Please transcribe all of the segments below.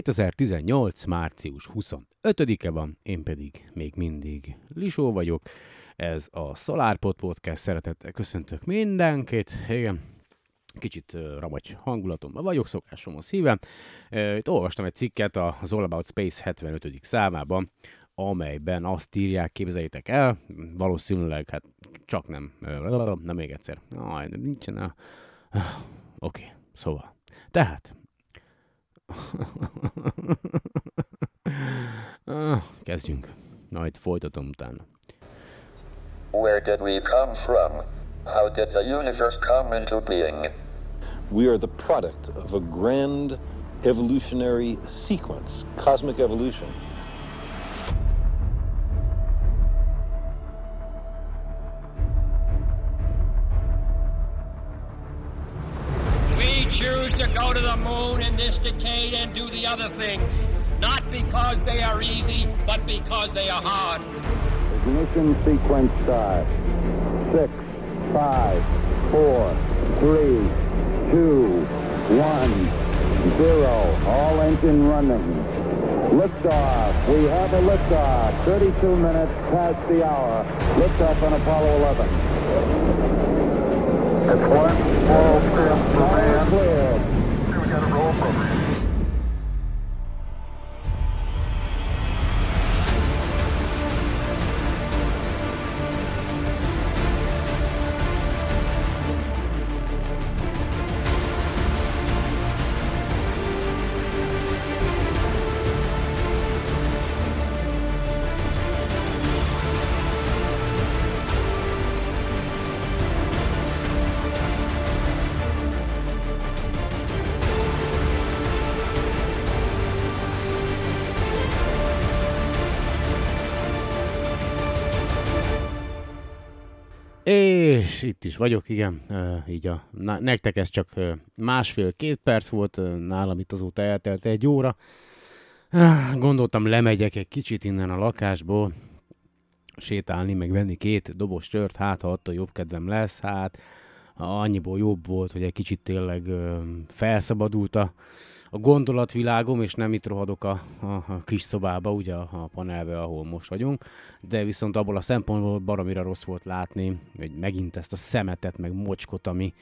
2018. március 25-e van, én pedig még mindig Lisó vagyok. Ez a Szolárpod Podcast, szeretettel köszöntök mindenkit. Igen, kicsit ramagy hangulatomban vagyok, szokásom a szívem. Itt olvastam egy cikket az All About Space 75. számában, amelyben azt írják, képzeljétek el, valószínűleg, hát csak nem. Na még egyszer. Aj, nincsen a... Oké, szóval. Tehát... Kezdjünk. Majd folytatom utána. Where did we come from? How did the universe come into being? We are the product of a grand evolutionary sequence, cosmic evolution. We choose to go to the moon in this decade and do the other things, not because they are easy, but because they are hard. Ignition sequence start. 6, 5, 4, 3, 2, 1, 0. All engine running. Liftoff. We have a liftoff. 32 minutes past the hour. Liftoff on Apollo 11. That's one small step for man. Clear. We got a roll program. És itt is vagyok, igen, így nektek ez csak másfél-két perc volt, nálam itt azóta eltelt egy óra. Gondoltam, lemegyek egy kicsit innen a lakásból, sétálni, meg venni 2 doboz sört, hát ha attól jobb kedvem lesz, hát annyiból jobb volt, hogy egy kicsit tényleg felszabadult a gondolatvilágom, és nem itt rohadok a kis szobába, ugye a panelbe, ahol most vagyunk, de viszont abból a szempontból baromira rossz volt látni, hogy megint ezt a szemetet, meg mocskot, ami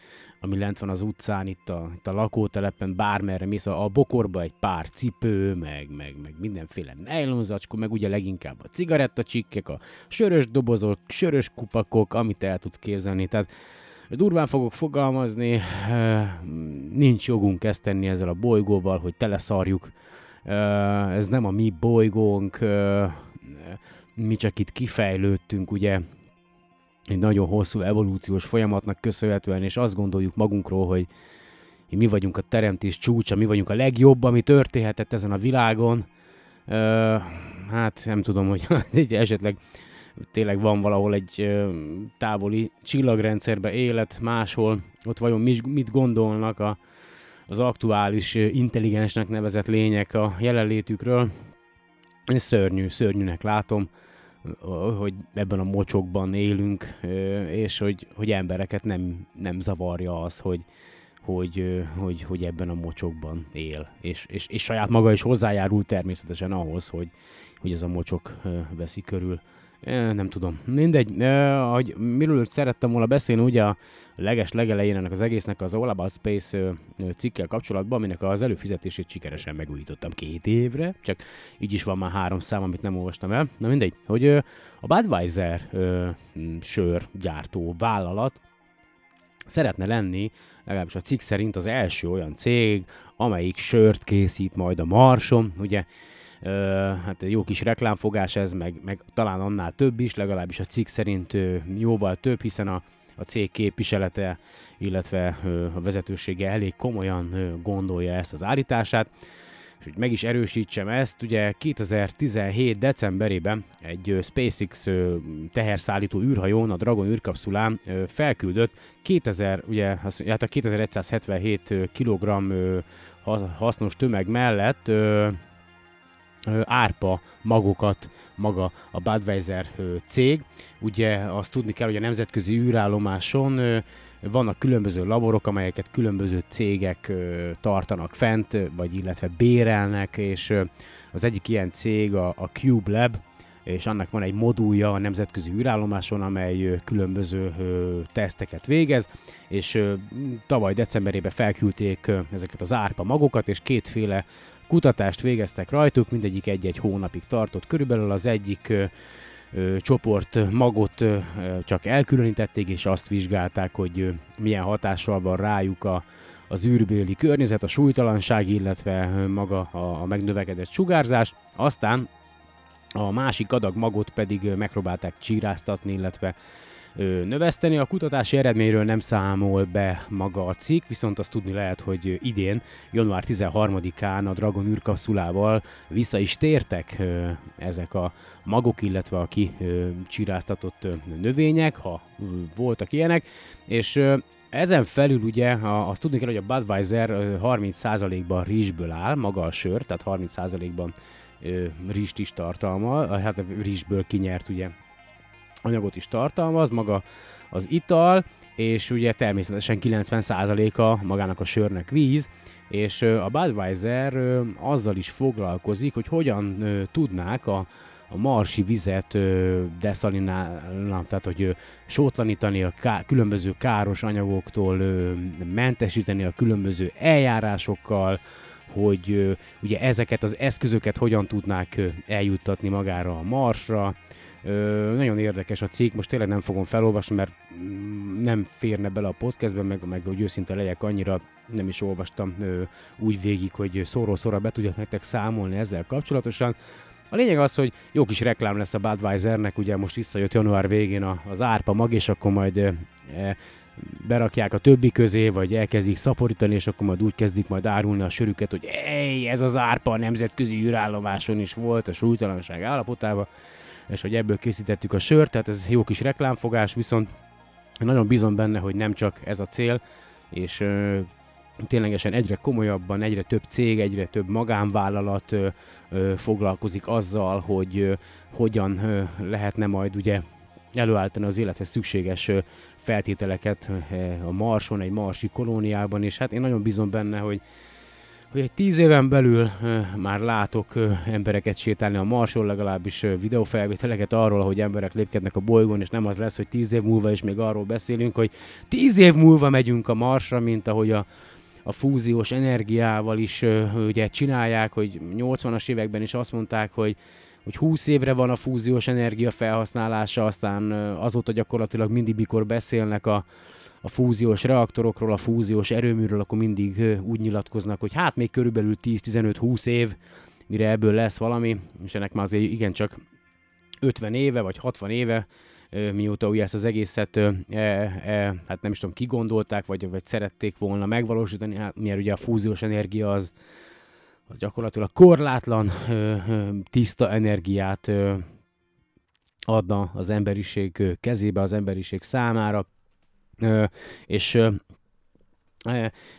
lent van az utcán, itt a lakótelepen, bármerre mész, a bokorba egy pár cipő, meg mindenféle nejlonzacskó, meg ugye leginkább a cigarettacsikkek, a sörös dobozok, sörös kupakok, amit el tudsz képzelni, tehát durván fogok fogalmazni, nincs jogunk ezt tenni ezzel a bolygóval, hogy teleszarjuk. Ez nem a mi bolygónk, mi csak itt kifejlődtünk, ugye, egy nagyon hosszú evolúciós folyamatnak köszönhetően, és azt gondoljuk magunkról, hogy mi vagyunk a teremtés csúcsa, mi vagyunk a legjobb, ami történhetett ezen a világon. Hát nem tudom, hogy esetleg... Tényleg van valahol egy távoli csillagrendszerben élet, máshol, ott vajon mit gondolnak az aktuális intelligensnek nevezett lények a jelenlétükről. Én szörnyűnek látom, hogy ebben a mocsokban élünk, és hogy embereket nem zavarja az, hogy ebben a mocsokban él. És saját maga is hozzájárul természetesen ahhoz, hogy ez a mocsok veszi körül. Nem tudom. Mindegy, hogy miről szerettem volna beszélni, ugye a legelején ennek az egésznek az All About Space cikkel kapcsolatban, aminek az előfizetését sikeresen megújítottam 2 évre, csak így is van már 3 szám, amit nem olvastam el. Na mindegy, hogy a Budweiser sörgyártó vállalat szeretne lenni, legalábbis a cikk szerint az első olyan cég, amelyik sört készít majd a Marson, ugye, hát egy jó kis reklámfogás ez, meg talán annál több is, legalábbis a cikk szerint jóval több, hiszen a cég képviselete, illetve a vezetősége elég komolyan gondolja ezt az állítását. És hogy meg is erősítsem ezt, ugye 2017. decemberében egy SpaceX teherszállító űrhajón, a Dragon űrkapszulán felküldött 2177 kg hasznos tömeg mellett árpa magokat maga a Budweiser cég. Ugye azt tudni kell, hogy a nemzetközi űrállomáson Vannak különböző laborok, amelyeket különböző cégek tartanak fent, vagy illetve bérelnek, és az egyik ilyen cég a CubeLab, és annak van egy modulja a nemzetközi űrállomáson, amely különböző teszteket végez, és tavaly decemberében felküldték ezeket az árpa magokat, és kétféle kutatást végeztek rajtuk, mindegyik egy-egy hónapig tartott. Körülbelül az egyik csoport magot csak elkülönítették, és azt vizsgálták, hogy milyen hatással van rájuk az űrbéli környezet, a súlytalanság, illetve maga a megnövekedett sugárzás. Aztán a másik adag magot pedig megpróbálták csíráztatni, illetve növeszteni. A kutatási eredményről nem számol be maga a cikk, viszont azt tudni lehet, hogy idén, január 13-án a Dragon űrkapszulával vissza is tértek ezek a magok, illetve a kicsiráztatott növények, ha voltak ilyenek, és ezen felül ugye azt tudni kell, hogy a Budweiser 30%-ban rizsből áll, maga a sör, tehát 30%-ban rizst is tartalmaz, hát a rizsből kinyert ugye anyagot is tartalmaz, maga az ital, és ugye természetesen 90%-a magának a sörnek víz, és a Budweiser azzal is foglalkozik, hogy hogyan tudnák a marsi vizet deszalinálni, tehát hogy sótlanítani, a különböző káros anyagoktól mentesíteni a különböző eljárásokkal, hogy ugye ezeket az eszközöket hogyan tudnák eljuttatni magára a Marsra. Nagyon érdekes a cikk, most tényleg nem fogom felolvasni, mert nem férne bele a podcastben, meg hogy őszinte legyek, annyira nem is olvastam úgy végig, hogy szóról-szóra be tudjak nektek számolni ezzel kapcsolatosan. A lényeg az, hogy jó kis reklám lesz a Budweisernek, ugye most visszajött január végén az árpa mag, és akkor majd berakják a többi közé, vagy elkezdik szaporítani, és akkor majd úgy kezdik majd árulni a sörüket, hogy ez az árpa a nemzetközi űrállomáson is volt a súlytalanság állapotában, és hogy ebből készítettük a sört, tehát ez jó kis reklámfogás, viszont nagyon bízom benne, hogy nem csak ez a cél, és ténylegesen egyre komolyabban, egyre több cég, egyre több magánvállalat foglalkozik azzal, hogy hogyan lehetne majd ugye előállítani az élethez szükséges feltételeket a Marson, egy marsi kolóniában, és hát én nagyon bízom benne, hogy egy 10 éven belül már látok embereket sétálni a Marson, legalábbis videófelvételeket arról, hogy emberek lépkednek a bolygón, és nem az lesz, hogy 10 év múlva is még arról beszélünk, hogy 10 év múlva megyünk a Marsra, mint ahogy a fúziós energiával is ugye csinálják, hogy 80-as években is azt mondták, hogy 20 évre van a fúziós energia felhasználása, aztán azóta gyakorlatilag mindig, mikor beszélnek a fúziós reaktorokról, a fúziós erőműről, akkor mindig úgy nyilatkoznak, hogy hát még körülbelül 10-15-20 év, mire ebből lesz valami, és ennek már azért igencsak 50 éve vagy 60 éve, mióta ugye ezt az egészet, hát nem is tudom, kigondolták, vagy szerették volna megvalósítani, hát mert ugye a fúziós energia az gyakorlatilag korlátlan, tiszta energiát adna az emberiség kezébe, az emberiség számára, és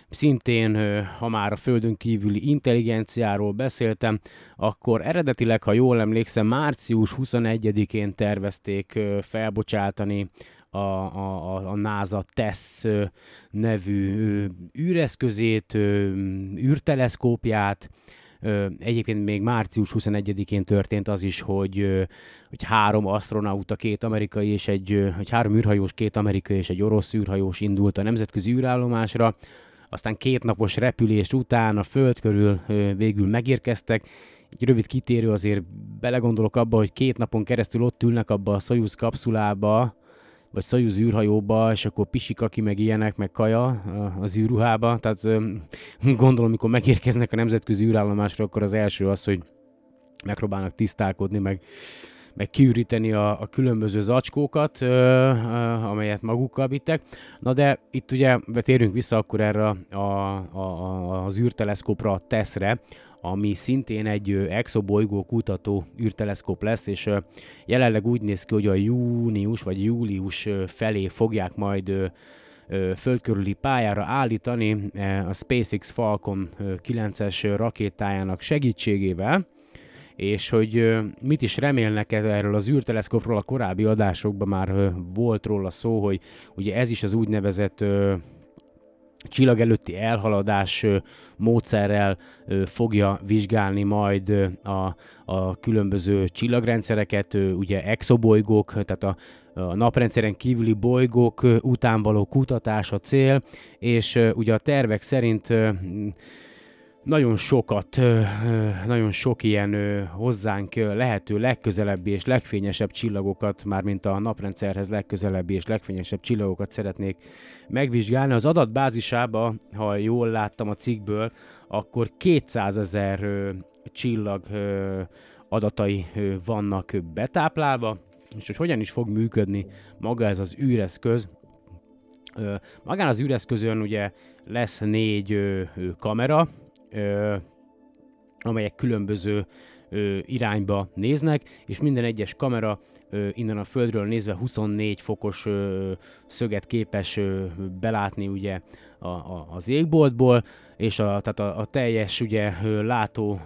szintén, ha már a Földön kívüli intelligenciáról beszéltem, akkor eredetileg, ha jól emlékszem, március 21-én tervezték felbocsátani a NASA TESS nevű űreszközét, űrteleszkópját. Egyébként még március 21-én történt az is, hogy 3 asztronauta, 2 amerikai és hogy 3 űrhajós, 2 amerikai és egy orosz űrhajós indult a nemzetközi űrállomásra. Aztán 2 napos repülés után a Föld körül végül megérkeztek. Egy rövid kitérő, azért belegondolok abba, hogy 2 napon keresztül ott ülnek abba a Szojuz kapszulába, vagy Szojuz űrhajóba, és akkor pisikaki, meg ilyenek, meg kaja az űrruhába. Tehát gondolom, amikor megérkeznek a nemzetközi űrállomásra, akkor az első az, hogy megpróbálnak tisztálkodni, meg kiüríteni a különböző zacskókat, amelyet magukkal vittek. Na de itt ugye térünk vissza akkor erre az űrteleszkópra, a TESS-re, ami szintén egy exobolygó kutató űrteleszkóp lesz, és jelenleg úgy néz ki, hogy a június vagy július felé fogják majd földkörüli pályára állítani a SpaceX Falcon 9-es rakétájának segítségével, és hogy mit is remélnek erről az űrteleszkópról, a korábbi adásokban már volt róla szó, hogy ugye ez is az úgynevezett csillag előtti elhaladás módszerrel fogja vizsgálni majd a különböző csillagrendszereket, ugye exobolygók, tehát a naprendszeren kívüli bolygók után való kutatás a cél, és ugye a tervek szerint nagyon sok ilyen hozzánk lehető legközelebbi és legfényesebb csillagokat, mármint a naprendszerhez legközelebbi és legfényesebb csillagokat szeretnék megvizsgálni. Az adatbázisába, ha jól láttam a cikkből, akkor 200 000 csillag adatai vannak betáplálva, és hogy hogyan is fog működni maga ez az űreszköz. Magán az űreszközön ugye lesz 4 kamera, amelyek különböző irányba néznek, és minden egyes kamera innen a Földről nézve 24 fokos szöget képes belátni ugye az égboltból, és tehát a teljes ugye látó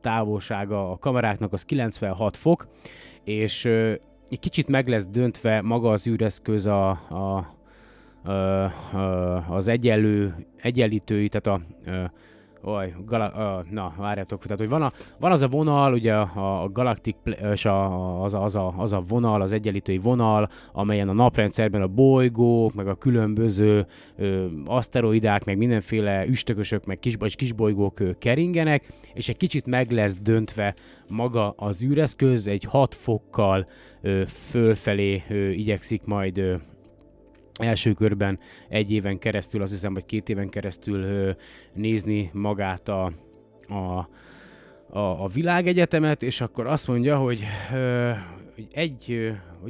távolsága a kameráknak az 96 fok, és egy kicsit meg lesz döntve maga az űreszköz az egyenlítői, tehát tehát hogy van az a vonal, ugye a galaktik, és az a vonal, az egyenlítői vonal, amelyen a naprendszerben a bolygók, meg a különböző aszteroidák, meg mindenféle üstökösök, meg kisbolygók keringenek, és egy kicsit meg lesz döntve maga az űreszköz, egy 6 fokkal fölfelé igyekszik majd első körben 1 éven keresztül, azt hiszem, vagy 2 éven keresztül nézni magát a világegyetemet, és akkor azt mondja, hogy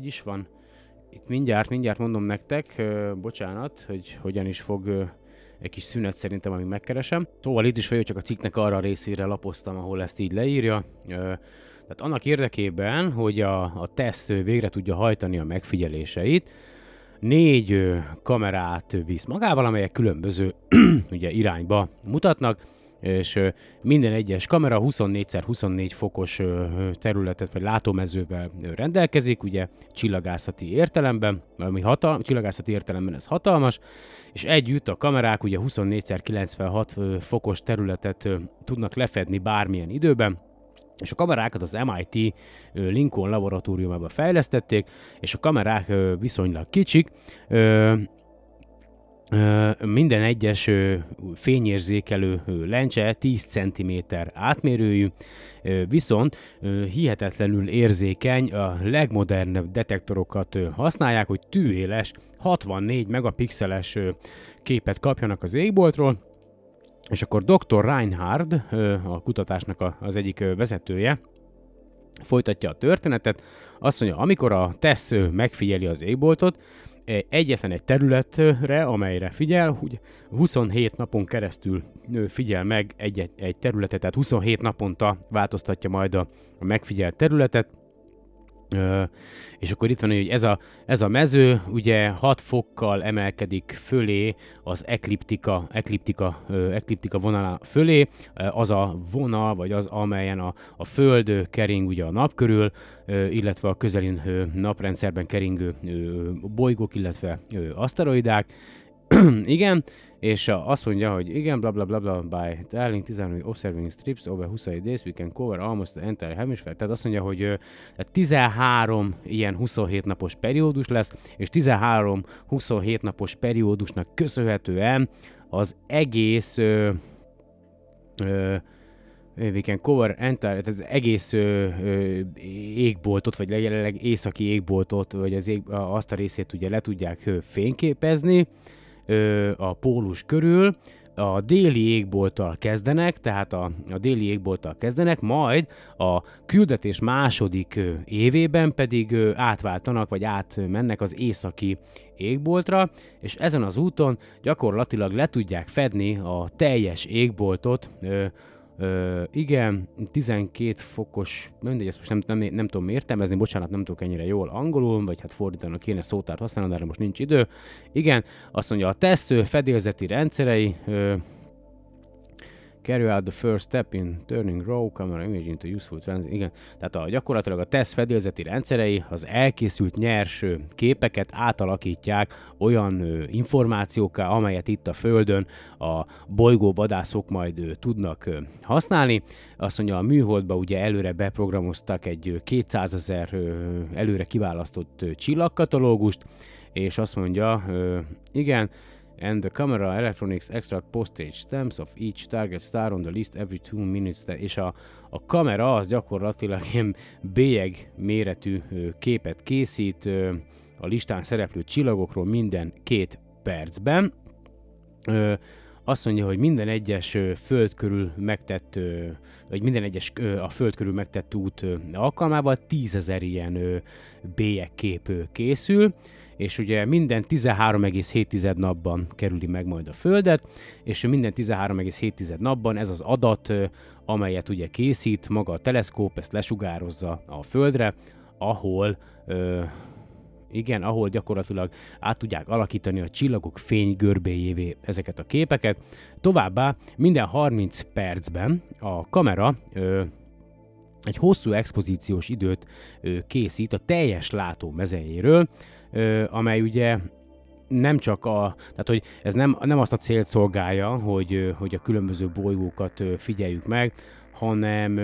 is van? Itt mindjárt mondom nektek, bocsánat, hogy hogyan is fog egy kis szünet szerintem, amíg megkeresem. Szóval itt is vagyok, csak a cikknek arra a részére lapoztam, ahol ezt így leírja. Tehát annak érdekében, hogy a teszt végre tudja hajtani a megfigyeléseit, 4 kamerát visz magával, amelyek különböző ugye, irányba mutatnak, és minden egyes kamera 24x24 fokos területet vagy látómezővel rendelkezik, ugye csillagászati értelemben, csillagászati értelemben ez hatalmas, és együtt a kamerák ugye 24x96 fokos területet tudnak lefedni bármilyen időben, és a kamerákat az MIT Lincoln Laboratóriumában fejlesztették, és a kamerák viszonylag kicsik, minden egyes fényérzékelő lencse 10 cm átmérőjű, viszont hihetetlenül érzékeny, a legmodernebb detektorokat használják, hogy tűéles 64 megapixeles képet kapjanak az égboltról, és akkor Dr. Reinhard, a kutatásnak az egyik vezetője, folytatja a történetet. Azt mondja, amikor a TESS megfigyeli az égboltot, egyetlen egy területre, amelyre figyel, 27 napon keresztül figyel meg egy területet, tehát 27 naponta változtatja majd a megfigyelt területet. És akkor itt van, hogy ez a mező ugye 6 fokkal emelkedik fölé az ekliptika vonalá fölé, az a vonal, vagy az, amelyen a Föld kering ugye a nap körül, illetve a közelin naprendszerben keringő bolygók, illetve aszteroidák. Igen, és azt mondja, hogy igen, by darling 13 observing strips over 28 days, we can cover almost the entire hemisphere. Tehát azt mondja, hogy 13 ilyen 27 napos periódus lesz, és 13 27 napos periódusnak köszönhetően az egész we can cover entire, tehát az egész égboltot, vagy jelenleg északi égboltot, vagy azt a részét ugye le tudják fényképezni a pólus körül. A déli égbolttal kezdenek, tehát a déli égbolttal kezdenek, majd a küldetés második évében pedig átváltanak, vagy átmennek az északi égboltra, és ezen az úton gyakorlatilag le tudják fedni a teljes égboltot. Igen, 12 fokos, mindegy, ezt most nem tudom értelmezni, bocsánat, nem tudok ennyire jól angolul, vagy hát fordítanak kéne szótárt használni, de erre most nincs idő. Igen, azt mondja, a TESS fedélzeti rendszerei Carry out the first step in turning raw camera image into useful trans... Igen, tehát gyakorlatilag a TESS fedélzeti rendszerei az elkészült nyers képeket átalakítják olyan információkká, amelyet itt a Földön a bolygóvadászok majd tudnak használni. Azt mondja, a műholdba ugye előre beprogramoztak egy 200 000 előre kiválasztott csillagkatalógust, és azt mondja, igen, and the camera electronics extract postage stamps of each target star on the list every 2 minutes. És a kamera az gyakorlatilag ilyen bélyeg méretű képet készít a listán szereplő csillagokról minden 2 percben. Azt mondja, hogy minden egyes föld körül megtett, vagy minden egyes a föld körül megtett út alkalmával 10 000 ilyen bélyegkép készül, és ugye minden 13,7 napban kerüli meg majd a Földet, és minden 13,7 napban ez az adat, amelyet ugye készít maga a teleszkóp, ezt lesugározza a Földre, ahol igen, ahol gyakorlatilag át tudják alakítani a csillagok fénygörbéjévé ezeket a képeket. Továbbá minden 30 percben a kamera egy hosszú expozíciós időt készít a teljes látómezejéről, amely ugye nem csak tehát hogy ez nem azt a célt szolgálja, hogy a különböző bolygókat figyeljük meg, hanem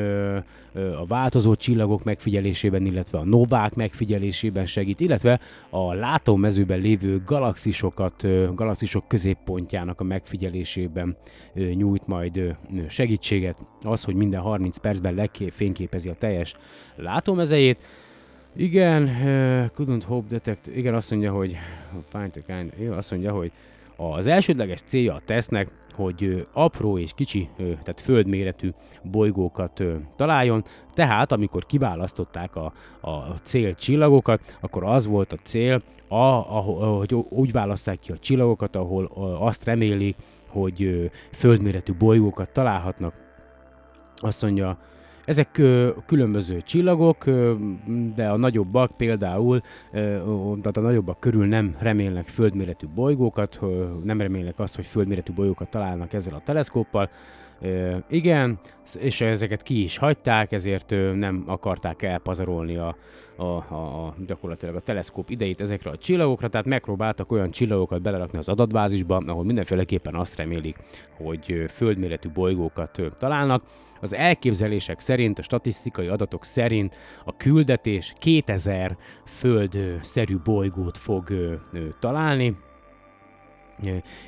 a változó csillagok megfigyelésében, illetve a novák megfigyelésében segít, illetve a látómezőben lévő galaxisok középpontjának a megfigyelésében nyújt majd segítséget az, hogy minden 30 percben fényképezi a teljes látómezejét. Igen, couldn't hope detect, igen, azt mondja, hogy azt mondja, hogy az elsődleges célja a tesznek, hogy apró és kicsi, tehát földméretű bolygókat találjon, tehát amikor kiválasztották a célcsillagokat, akkor az volt a cél, hogy úgy válasszák ki a csillagokat, ahol azt remélik, hogy földméretű bolygókat találhatnak. Azt mondja, ezek különböző csillagok, de a nagyobbak például, tehát a nagyobbak körül nem remélnek földméretű bolygókat, nem remélnek azt, hogy földméretű bolygókat találnak ezzel a teleszkóppal. Igen, és ezeket ki is hagyták, ezért nem akarták elpazarolni gyakorlatilag a teleszkóp idejét ezekre a csillagokra, tehát megpróbáltak olyan csillagokat belerakni az adatbázisba, ahol mindenféleképpen azt remélik, hogy földméretű bolygókat találnak. Az elképzelések szerint, a statisztikai adatok szerint a küldetés 2000 földszerű bolygót fog találni,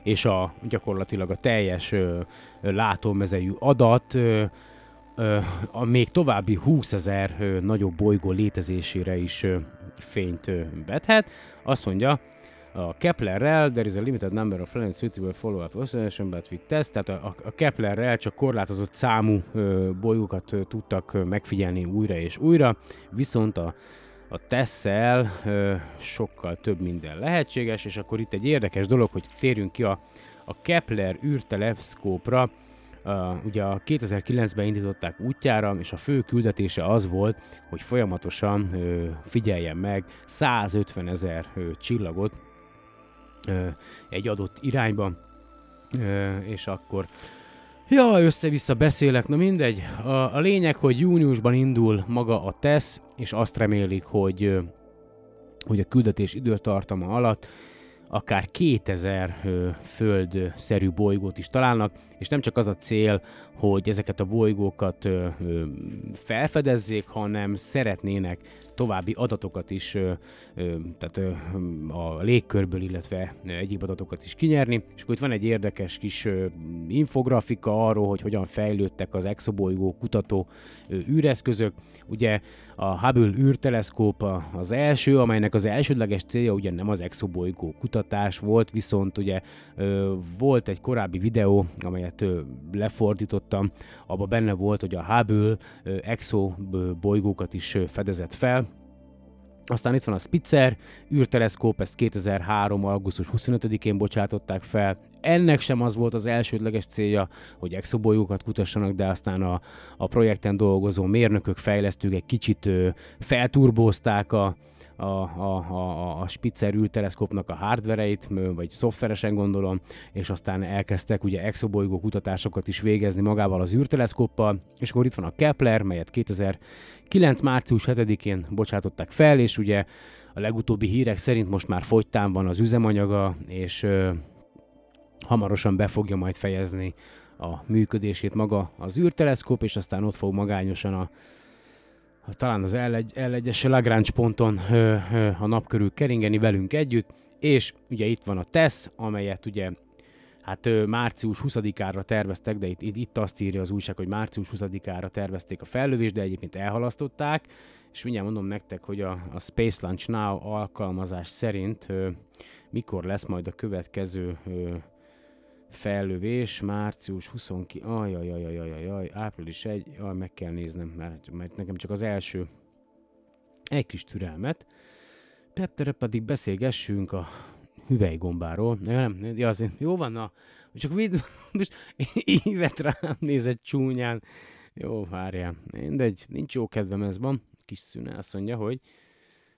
és gyakorlatilag a teljes látómezejű adat a még további 20 000 nagyobb bolygó létezésére is fényt vethet. Azt mondja, a Keplerrel, there is a limited number of planets suitable follow-up observation, but with test, tehát a Keplerrel csak korlátozott számú bolygókat tudtak megfigyelni újra és újra, viszont a TESS-szel sokkal több minden lehetséges, és akkor itt egy érdekes dolog, hogy térjünk ki a Kepler űrteleszkópra. Ugye a 2009-ben indították útjára, és a fő küldetése az volt, hogy folyamatosan figyeljen meg 150 000 csillagot egy adott irányba, és akkor... Ja, össze-vissza beszélek, na mindegy. A lényeg, hogy júniusban indul maga a TESS, és azt remélik, hogy a küldetés időtartama alatt akár 2000 földszerű bolygót is találnak, és nem csak az a cél, hogy ezeket a bolygókat felfedezzék, hanem szeretnének további adatokat is, tehát a légkörből, illetve egyéb adatokat is kinyerni. És akkor itt van egy érdekes kis infografika arról, hogy hogyan fejlődtek az exobolygó kutató űreszközök. Ugye a Hubble űrteleszkóp az első, amelynek az elsődleges célja ugye nem az exobolygó kutatás volt, viszont ugye volt egy korábbi videó, amelyet lefordítottam, abban benne volt, hogy a Hubble exobolygókat is fedezett fel. Aztán itt van a Spitzer űrteleszkóp, ezt 2003. augusztus 25-én bocsátották fel. Ennek sem az volt az elsődleges célja, hogy exobolygókat kutassanak, de aztán a projekten dolgozó mérnökök, fejlesztők egy kicsit felturbózták a Spitzer űrteleszkópnak a hardvereit, vagy szoftveresen gondolom, és aztán elkezdtek ugye exobolygó kutatásokat is végezni magával az űrteleszkóppal, és akkor itt van a Kepler, melyet 2009. március 7-én bocsátották fel, és ugye a legutóbbi hírek szerint most már fogytán van az üzemanyaga, és hamarosan be fogja majd fejezni a működését maga az űrteleszkóp, és aztán ott fog magányosan talán az L1-es Lagrange ponton a nap körül keringeni velünk együtt, és ugye itt van a TESS, amelyet ugye március 20-ára terveztek, de itt azt írja az újság, hogy március 20-ára tervezték a fellövést, de egyébként elhalasztották, és mindjárt mondom nektek, hogy a Space Launch Now alkalmazás szerint mikor lesz majd a következő fellövés, március 22, április 1, meg kell néznem, mert nekem csak az első. Egy kis türelmet. Peptere pedig beszélgessünk a hüvelygombáról. Jó van, na, csak most ívet rám nézett csúnyán. Jó, várjál, mindegy, nincs jó kedvem, ez van. Kis szüne, azt mondja, hogy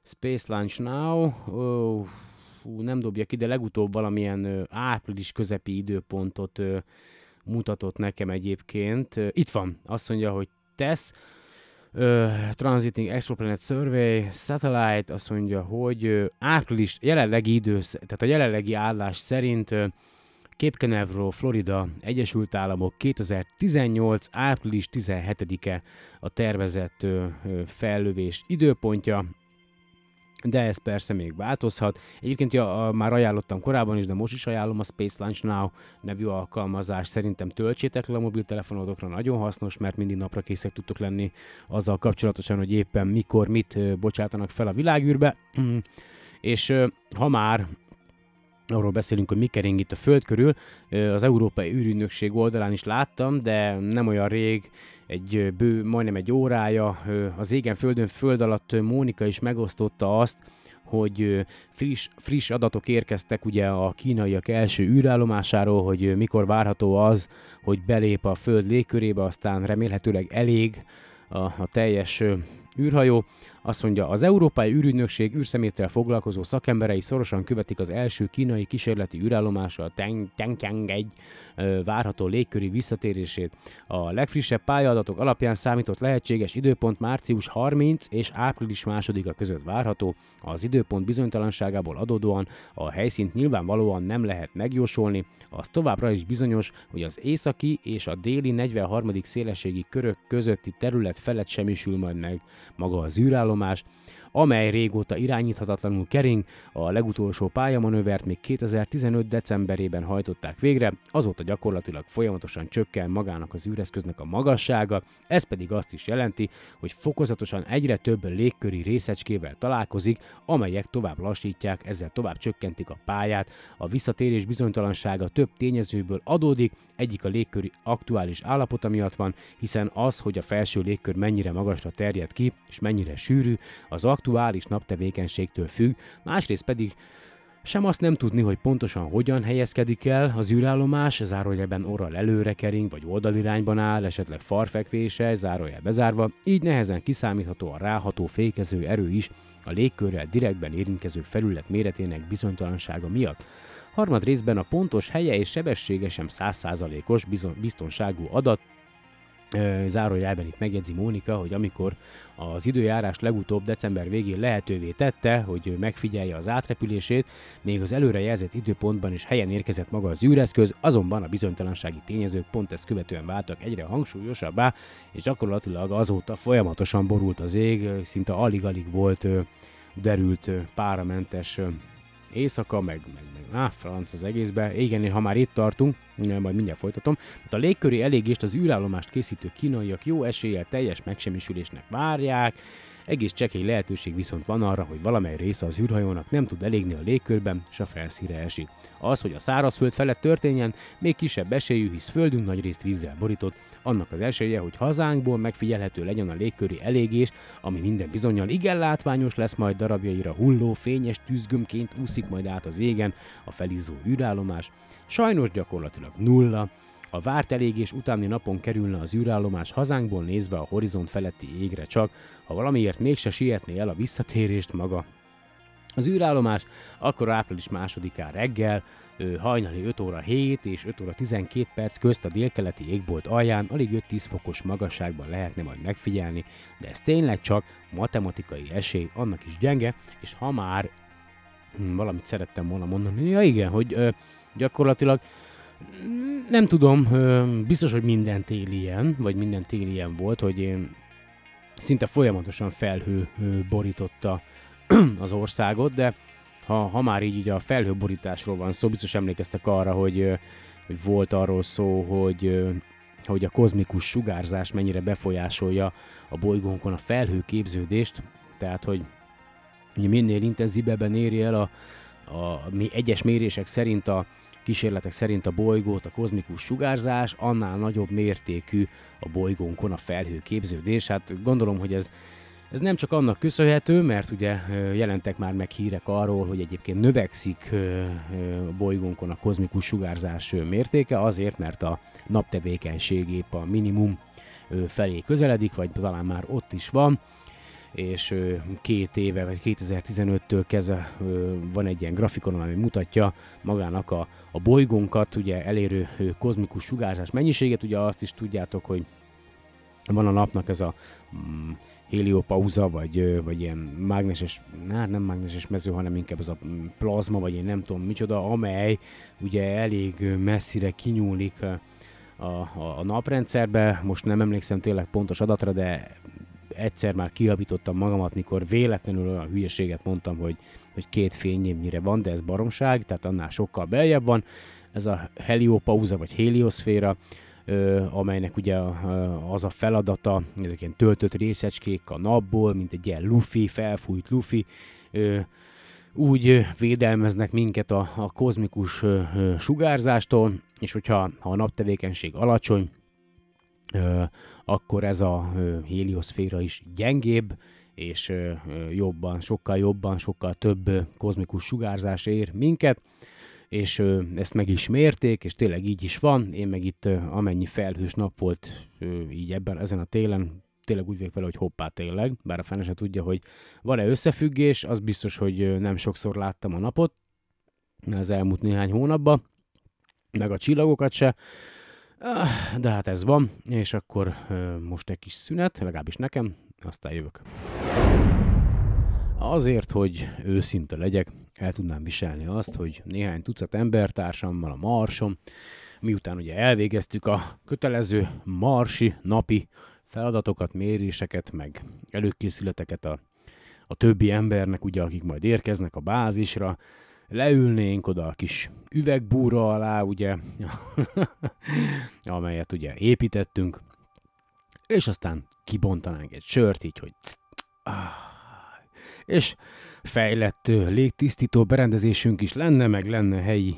Space Launch Now, nem dobja ki, de legutóbb valamilyen április közepi időpontot mutatott nekem egyébként. Itt van, azt mondja, hogy TESS, Transiting Exoplanet Survey Satellite, azt mondja, hogy április, jelenlegi idő, tehát a jelenlegi állás szerint Cape Canaveral, Florida, Egyesült Államok 2018. április 17-e a tervezett fellövés időpontja, de ez persze még változhat. Egyébként már ajánlottam korábban is, de most is ajánlom a Space Launch Now nevű alkalmazást. Szerintem töltsétek le a mobiltelefonodokra, nagyon hasznos, mert mindig napra készek tudtok lenni azzal kapcsolatosan, hogy éppen mikor, mit bocsátanak fel a világűrbe. És ha már arról beszélünk, hogy mi kering itt a Föld körül, az Európai űrügynökség oldalán is láttam, de nem olyan rég, majdnem egy órája az Égen Földön Föld alatt Mónika is megosztotta azt, hogy friss adatok érkeztek ugye a kínaiak első űrállomásáról, hogy mikor várható az, hogy belép a Föld légkörébe, aztán remélhetőleg elég a teljes űrhajó. Azt mondja, az Európai űrügynökség űrszeméttel foglalkozó szakemberei szorosan követik az első kínai kísérleti űrállomásra, a Tiangong-1 várható légköri visszatérését. A legfrissebb pályaadatok alapján számított lehetséges időpont március 30 és április 2-a között várható. Az időpont bizonytalanságából adódóan a helyszínt nyilvánvalóan nem lehet megjósolni. Az továbbra is bizonyos, hogy az északi és a déli 43. szélességi körök közötti terület felett semmisül majd meg maga az űrállomás, amely régóta irányíthatatlanul kering. A legutolsó pályamanővert még 2015. decemberében hajtották végre, azóta gyakorlatilag folyamatosan csökken magának az űreszköznek a magassága, ez pedig azt is jelenti, hogy fokozatosan egyre több légköri részecskével találkozik, amelyek tovább lassítják, ezzel tovább csökkentik a pályát. A visszatérés bizonytalansága több tényezőből adódik, egyik a légköri aktuális állapota miatt van, hiszen az, hogy a felső légkör mennyire magasra terjed ki, és mennyire sűrű, az aktuális naptevékenységtől függ, másrészt pedig sem azt nem tudni, hogy pontosan hogyan helyezkedik el az űrállomás, zárójelben orral előre kering, vagy oldalirányban áll, esetleg farfekvése, zárójel bezárva, így nehezen kiszámítható a ráható fékező erő is a légkörrel direktben érintkező felület méretének bizonytalansága miatt. Harmad részben a pontos helye és sebessége sem 100%-os biztonságú adat. Zárójelben itt megjegyzi Mónika, hogy amikor az időjárás legutóbb december végén lehetővé tette, hogy megfigyelje az átrepülését, még az előrejelzett időpontban is helyen érkezett maga az űreszköz, azonban a bizonytalansági tényezők pont ezt követően váltak egyre hangsúlyosabbá, és gyakorlatilag azóta folyamatosan borult az ég, szinte alig-alig volt derült páramentes éjszaka, franc az egészben. Igen, ha már itt tartunk, majd mindjárt folytatom. A légköri elégést az űrállomást készítő kínaiak jó eséllyel teljes megsemmisülésnek várják, egész csekély lehetőség viszont van arra, hogy valamely része az űrhajónak nem tud elégni a légkörben, és a felszínre esik. Az, hogy a szárazföld felett történjen, még kisebb esélyű, hisz földünk nagyrészt vízzel borított. Annak az esélye, hogy hazánkból megfigyelhető legyen a légköri elégés, ami minden bizonnyal igen látványos lesz, majd darabjaira hulló, fényes tűzgömbként úszik majd át az égen a felizzó űrállomás. Sajnos gyakorlatilag nulla. A várt elégés utáni napon kerülne az űrállomás hazánkból nézve a horizont feletti égre csak, ha valamiért mégse sietné el a visszatérést maga Az űrállomás akkor április 2-án reggel, hajnali 5 óra 7 és 5 óra 12 perc közt a délkeleti égbolt alján alig 5-10 fokos magasságban lehetne majd megfigyelni, de ez tényleg csak matematikai esély, annak is gyenge, és ha már valamit szerettem volna mondani, ja igen, hogy gyakorlatilag nem tudom, biztos, hogy minden tél ilyen, vagy minden tél ilyen volt, hogy én szinte folyamatosan felhő borította az országot, de ha már így a felhőborításról van szó, biztos emlékeztek arra, hogy volt arról szó, hogy a kozmikus sugárzás mennyire befolyásolja a bolygónkon a felhőképződést, tehát hogy minél intenzívebben éri el egyes mérések szerint kísérletek szerint a bolygót a kozmikus sugárzás, annál nagyobb mértékű a bolygónkon a felhőképződés. Hát gondolom, hogy ez nem csak annak köszönhető, mert ugye jelentek már meg hírek arról, hogy egyébként növekszik a bolygónkon a kozmikus sugárzás mértéke, azért, mert a naptevékenység épp a minimum felé közeledik, vagy talán már ott is van, és 2 éve, vagy 2015-től kezdve van egy ilyen grafikonom, ami mutatja magának a bolygónkat, ugye elérő kozmikus sugárzás mennyiséget, ugye azt is tudjátok, hogy van a napnak ez a heliopauza, vagy ilyen mágneses, nem mágneses mező, hanem inkább ez a plazma, vagy én nem tudom micsoda, amely ugye elég messzire kinyúlik a naprendszerbe. Most nem emlékszem tényleg pontos adatra, de egyszer már kihabítottam magamat, mikor véletlenül olyan hülyeséget mondtam, hogy 2 fényévnyire van, de ez baromság, tehát annál sokkal beljebb van. Ez a heliopauza, vagy helioszféra, amelynek ugye az a feladata, ezek ilyen töltött részecskék a napból, mint egy ilyen lufi, felfújt lufi, úgy védelmeznek minket a kozmikus sugárzástól, és hogyha a naptevékenység alacsony, akkor ez a helioszféra is gyengébb, és jobban, sokkal több kozmikus sugárzás ér minket, és ezt meg is mérték, és tényleg így is van. Én meg itt amennyi felhős nap volt így ezen a télen, tényleg úgy vagyok vele, hogy hoppá tényleg, bár a fene se tudja, hogy van-e összefüggés, az biztos, hogy nem sokszor láttam a napot az elmúlt néhány hónapban, meg a csillagokat se, de hát ez van, és akkor most egy kis szünet, legalábbis nekem, aztán jövök. Azért, hogy őszinte legyek, el tudnám viselni azt, hogy néhány tucat embertársammal a Marson, miután ugye elvégeztük a kötelező marsi napi feladatokat, méréseket, meg előkészületeket a többi embernek, ugye, akik majd érkeznek a bázisra, leülnénk oda a kis üvegbúra alá, ugye, amelyet ugye építettünk, és aztán kibontanánk egy sört, így, hogy és fejlett légtisztító berendezésünk is lenne, meg lenne helyi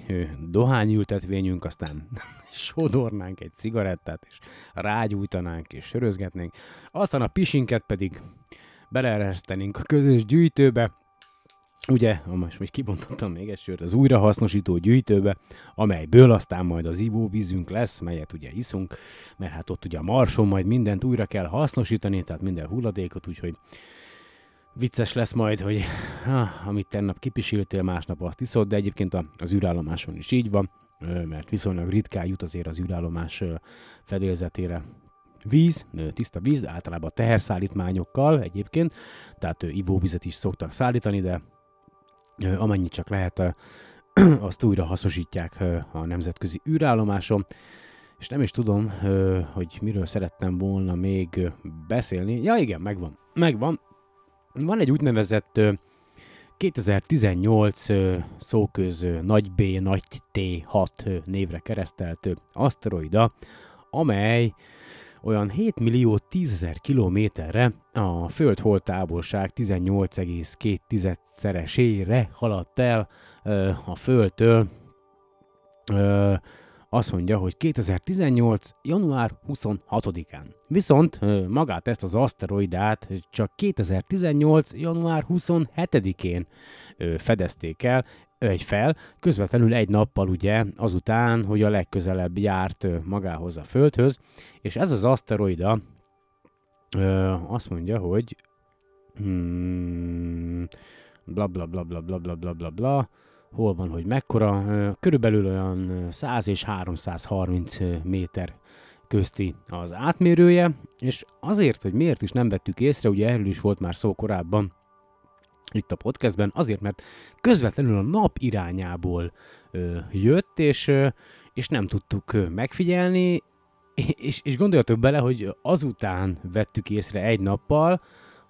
dohányültetvényünk, aztán sodornánk egy cigarettát, és rágyújtanánk, és sörözgetnénk, aztán a pisinket pedig beleeresztenénk a közös gyűjtőbe, ugye, most kibontottam még egy sört, az újrahasznosító gyűjtőbe, amelyből aztán majd az ivóvízünk lesz, melyet ugye iszunk, mert hát ott ugye a Marson majd mindent újra kell hasznosítani, tehát minden hulladékot, úgyhogy vicces lesz majd, hogy amit tegnap kipisiltél, másnap azt iszod, de egyébként az űrállomáson is így van, mert viszonylag ritkán jut azért az űrállomás fedélzetére víz, tiszta víz, általában teherszállítmányokkal egyébként, tehát ivóvizet is szoktak szállítani, de amennyit csak lehet, azt újra hasznosítják a nemzetközi űrállomáson. És nem is tudom, hogy miről szerettem volna még beszélni. Ja igen, megvan. Van egy úgynevezett 2018 szóköz nagy B, nagy T6 névre keresztelt aszteroida, amely olyan 7.010.000 kilométerre, a Föld-Hold távolság 18,2-szeresére haladt el a Földtől. Azt mondja, hogy 2018. január 26-án. Viszont magát ezt az aszteroidát csak 2018. január 27-én fedezték el, közvetlenül egy nappal ugye azután, hogy a legközelebb járt magához a Földhöz, és ez az aszteroida azt mondja, hogy bla bla bla bla bla bla bla bla, hol van, hogy mekkora, körülbelül olyan 100 és 330 méter közti az átmérője, és azért, hogy miért is nem vettük észre, ugye erről is volt már szó korábban itt a podcastben, azért, mert közvetlenül a nap irányából jött, és nem tudtuk megfigyelni, és gondoljatok bele, hogy azután vettük észre egy nappal,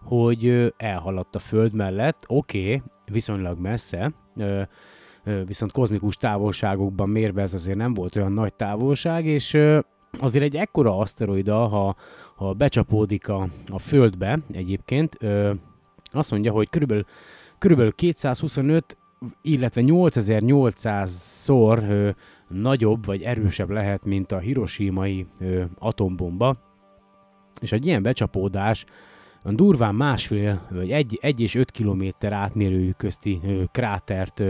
hogy elhaladt a Föld mellett, oké, viszonylag messze, viszont kozmikus távolságokban mérve ez azért nem volt olyan nagy távolság, és azért egy ekkora aszteroida, ha becsapódik a Földbe egyébként, azt mondja, hogy körülbelül 225, illetve 8800-szor nagyobb vagy erősebb lehet, mint a hiroshimai atombomba. És egy ilyen becsapódás durván másfél, vagy 1 és 5 kilométer átmérőjű közti krátert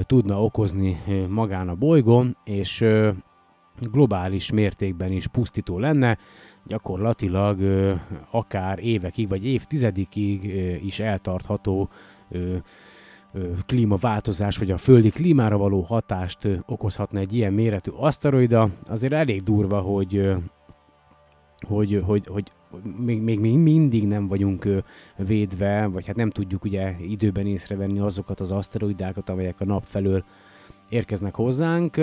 tudna okozni magán a bolygón, és globális mértékben is pusztító lenne, gyakorlatilag akár évekig, vagy évtizedikig is eltartható klímaváltozás, vagy a földi klímára való hatást okozhatna egy ilyen méretű aszteroida. Azért elég durva, hogy még mindig nem vagyunk védve, vagy hát nem tudjuk ugye időben észrevenni azokat az aszteroidákat, amelyek a nap felől érkeznek hozzánk,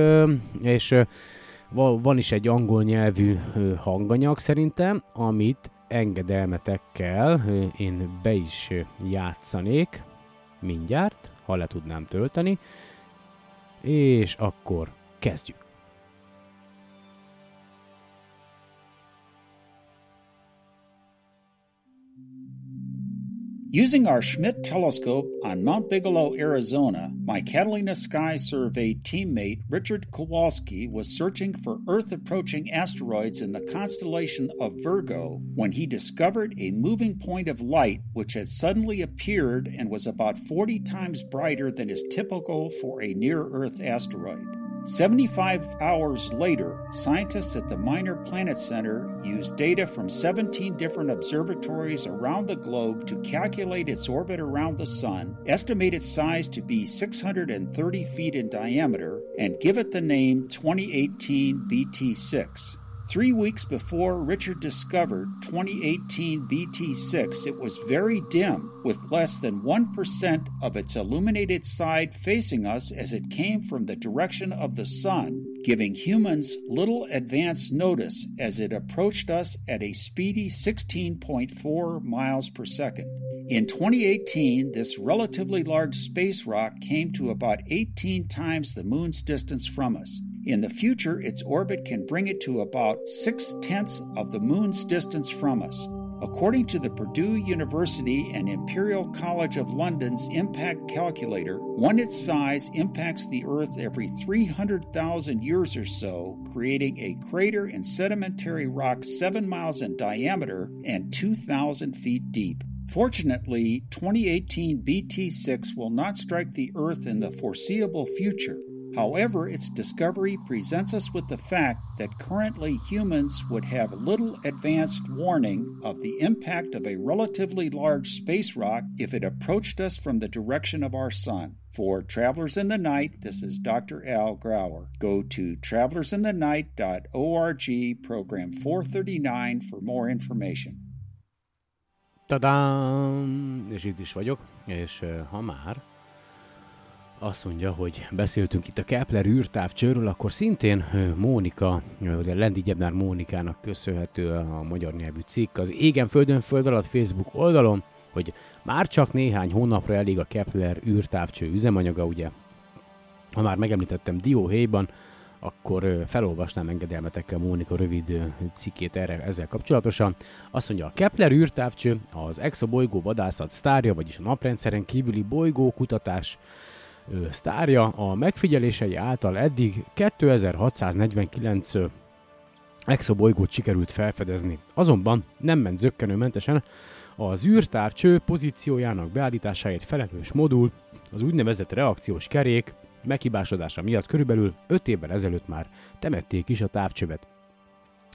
és van is egy angol nyelvű hanganyag szerintem, amit engedelmetekkel én be is játszanék mindjárt, ha le tudnám tölteni, és akkor kezdjük. Using our Schmidt telescope on Mount Bigelow, Arizona, my Catalina Sky Survey teammate Richard Kowalski was searching for Earth-approaching asteroids in the constellation of Virgo when he discovered a moving point of light which had suddenly appeared and was about 40 times brighter than is typical for a near-Earth asteroid. 75 hours later, scientists at the Minor Planet Center used data from 17 different observatories around the globe to calculate its orbit around the Sun, estimate its size to be 630 feet in diameter, and give it the name 2018 BT6. 3 weeks before Richard discovered 2018 BT6, it was very dim, with less than 1% of its illuminated side facing us as it came from the direction of the sun, giving humans little advance notice as it approached us at a speedy 16.4 miles per second. In 2018, this relatively large space rock came to about 18 times the moon's distance from us. In the future, its orbit can bring it to about 6/10 of the moon's distance from us. According to the Purdue University and Imperial College of London's impact calculator, one its size impacts the Earth every 300,000 years or so, creating a crater in sedimentary rock 7 miles in diameter and 2,000 feet deep. Fortunately, 2018 BT6 will not strike the Earth in the foreseeable future. However, its discovery presents us with the fact that currently humans would have little advanced warning of the impact of a relatively large space rock if it approached us from the direction of our sun. For Travelers in the Night, this is Dr. Al Grauer. Go to travelersinthenight.org, program 439 for more information. Tadám! És itt is vagyok, és ha már... Azt mondja, hogy beszéltünk itt a Kepler űrtávcsőről, akkor szintén Mónika, ugye Lendi Gyebnár Mónikának köszönhető a magyar nyelvű cikk az Égen Földön Föld alatt Facebook oldalon, hogy már csak néhány hónapra elég a Kepler űrtávcső üzemanyaga, ugye, ha már megemlítettem dióhéjban, akkor felolvasnám engedelmetekkel Mónika rövid cikkét erre ezzel kapcsolatosan. Azt mondja, a Kepler űrtávcső az exobolygó vadászat sztárja, vagyis a naprendszeren kívüli bolygókutatás sztárja, a megfigyelései által eddig 2649 exobolygót sikerült felfedezni. Azonban nem ment zökkenőmentesen az űrtávcső pozíciójának beállításáért felelős modul, az úgynevezett reakciós kerék meghibásodása miatt körülbelül 5 évvel ezelőtt már temették is a távcsövet.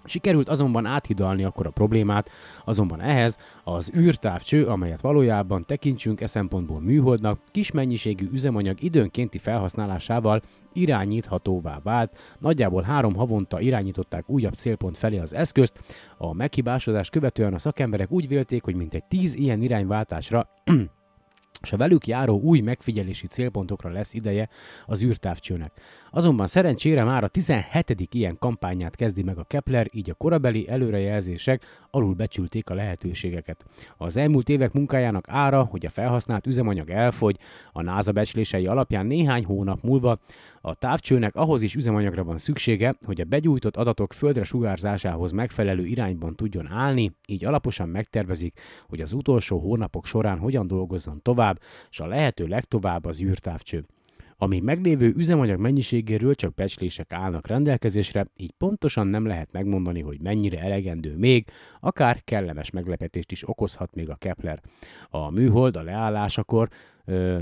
Sikerült azonban áthidalni akkor a problémát, azonban ehhez az űrtávcső, amelyet valójában tekintsünk e szempontból műholdnak, kis mennyiségű üzemanyag időnkénti felhasználásával irányíthatóvá vált. Nagyjából 3 havonta irányították újabb célpont felé az eszközt. A meghibásodást követően a szakemberek úgy vélték, hogy mintegy 10 ilyen irányváltásra és a velük járó új megfigyelési célpontokra lesz ideje az űrtávcsőnek. Azonban szerencsére már a 17. ilyen kampányát kezdi meg a Kepler, így a korabeli előrejelzések alulbecsülték a lehetőségeket. Az elmúlt évek munkájának ára, hogy a felhasznált üzemanyag elfogy, a NASA becslései alapján néhány hónap múlva a távcsőnek ahhoz is üzemanyagra van szüksége, hogy a begyújtott adatok földre sugárzásához megfelelő irányban tudjon állni, így alaposan megtervezik, hogy az utolsó hónapok során hogyan dolgozzon tovább, és a lehető legtovább az űrtávcső. A még meglévő üzemanyag mennyiségéről csak becslések állnak rendelkezésre, így pontosan nem lehet megmondani, hogy mennyire elegendő még, akár kellemes meglepetést is okozhat még a Kepler. A műhold a leállásakor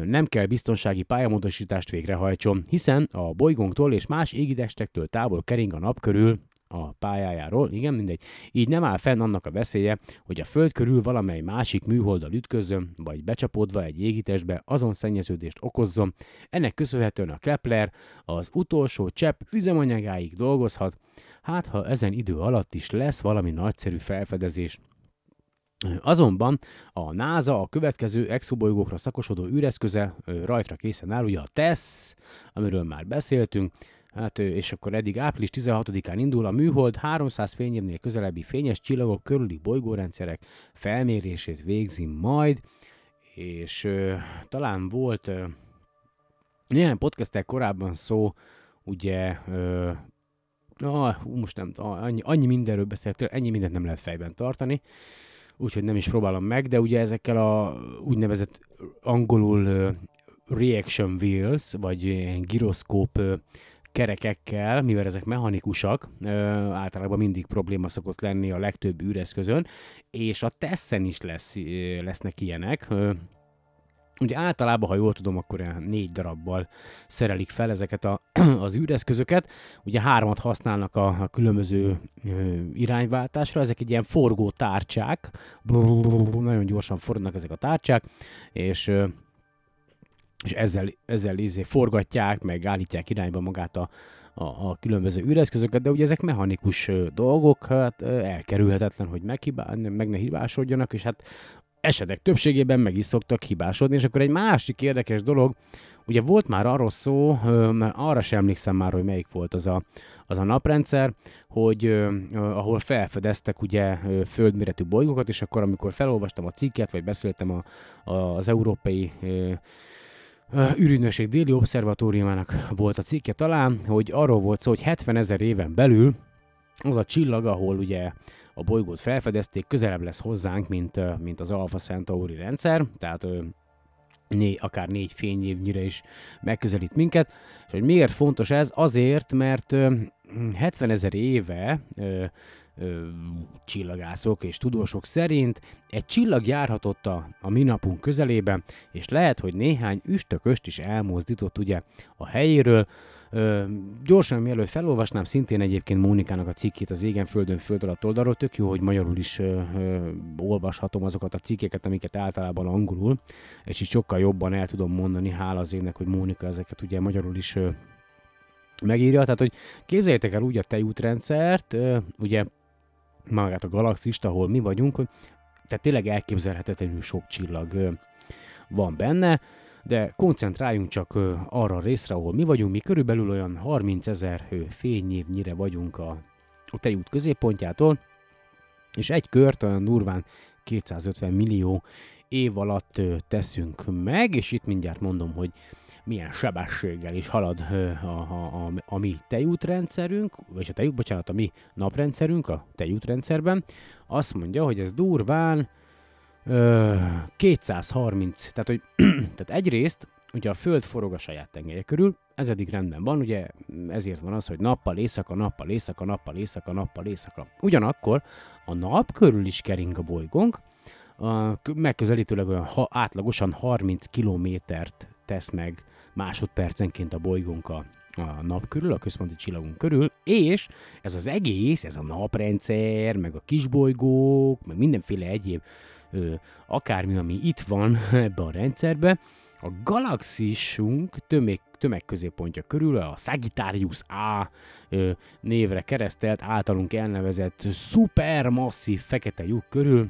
nem kell biztonsági pályamódosítást végrehajtson, hiszen a bolygónktól és más égidestektől távol kering a nap körül a pályájáról, igen, mindegy, így nem áll fenn annak a veszélye, hogy a Föld körül valamely másik műholddal ütközzön, vagy becsapódva egy égitestbe azon szennyeződést okozzon. Ennek köszönhetően a Kepler az utolsó csepp üzemanyagáig dolgozhat, hát ha ezen idő alatt is lesz valami nagyszerű felfedezés. Azonban a NASA a következő exobolygókra szakosodó űreszköze rajtra készen áll, ugye a TESS, amiről már beszéltünk, hát, és akkor eddig április 16-án indul a műhold 300 fényévnél közelebbi fényes csillagok körüli bolygórendszerek felmérését végzi majd, és talán volt ilyen podcastek korábban szó, ugye, most nem, annyi mindenről beszélek, ennyi mindent nem lehet fejben tartani, úgyhogy nem is próbálom meg, de ugye ezekkel a úgynevezett angolul reaction wheels, vagy ilyen gyroszkóp kerekekkel, mivel ezek mechanikusak, általában mindig probléma szokott lenni a legtöbb űreszközön, és a TESS-en is lesznek ilyenek. Ugye általában, ha jól tudom, akkor 4 darabbal szerelik fel ezeket az űreszközöket. Ugye 3-at használnak a különböző irányváltásra. Ezek egy ilyen forgó tárcsák. Nagyon gyorsan forognak ezek a tárcsák, és ezzel forgatják, meg állítják irányba magát a különböző űreszközöket, de ugye ezek mechanikus dolgok, hát elkerülhetetlen, hogy meg ne hibásodjanak, és hát esetek többségében meg is szoktak hibásodni, és akkor egy másik érdekes dolog, ugye volt már arról szó, arra sem emlékszem már, hogy melyik volt az a naprendszer, hogy ahol felfedeztek ugye földméretű bolygókat, és akkor amikor felolvastam a cikket, vagy beszéltem az európai űrügynökség déli obszervatóriumának volt a cikke talán, hogy arról volt szó, hogy 70 000 éven belül az a csillag, ahol ugye a bolygót felfedezték, közelebb lesz hozzánk, mint az Alpha Centauri rendszer, tehát akár 4 fényévnyire is megközelít minket. És hogy miért fontos ez? Azért, mert 70 000 éve csillagászok és tudósok szerint egy csillag járhatott a mi napunk közelében, és lehet, hogy néhány üstököst is elmozdított ugye a helyéről. Gyorsan, mielőtt felolvasnám, szintén egyébként Mónikának a cikkét az Égen Földön Föld alatt oldalról, tök jó, hogy magyarul is olvashatom azokat a cikkeket, amiket általában angolul, és így sokkal jobban el tudom mondani, hála az égnek, hogy Mónika ezeket ugye magyarul is megírja. Tehát, hogy képzeljétek el úgy a tejútrendszert, ugye magát a galaxist, ahol mi vagyunk, tehát tényleg elképzelhetetlenül sok csillag van benne, de koncentráljunk csak arra a részre, ahol mi vagyunk. Mi körülbelül olyan 30 000 fényévnyire vagyunk a tejút középpontjától, és egy kört olyan durván 250 millió év alatt teszünk meg, és itt mindjárt mondom, hogy milyen sebességgel is halad a mi tejútrendszerünk, vagy a mi naprendszerünk a tejútrendszerben. Azt mondja, hogy ez durván 230, tehát egyrészt ugye a Föld forog a saját tengelye körül, ez eddig rendben van, ugye ezért van az, hogy nappal, éjszaka, nappal, éjszaka, nappal, éjszaka, nappal, éjszaka. Ugyanakkor a nap körül is kering a bolygónk, megközelítőleg olyan átlagosan 30 kilométert tesz meg másodpercenként a bolygónk a, a nap körül, a központi csillagunk körül, és ez az egész, ez a naprendszer, meg a kisbolygók, meg mindenféle egyéb akármi, ami itt van ebbe a rendszerbe, a galaxisunk tömegközéppontja körül a Sagittarius A névre keresztelt, általunk elnevezett szupermasszív fekete lyuk körül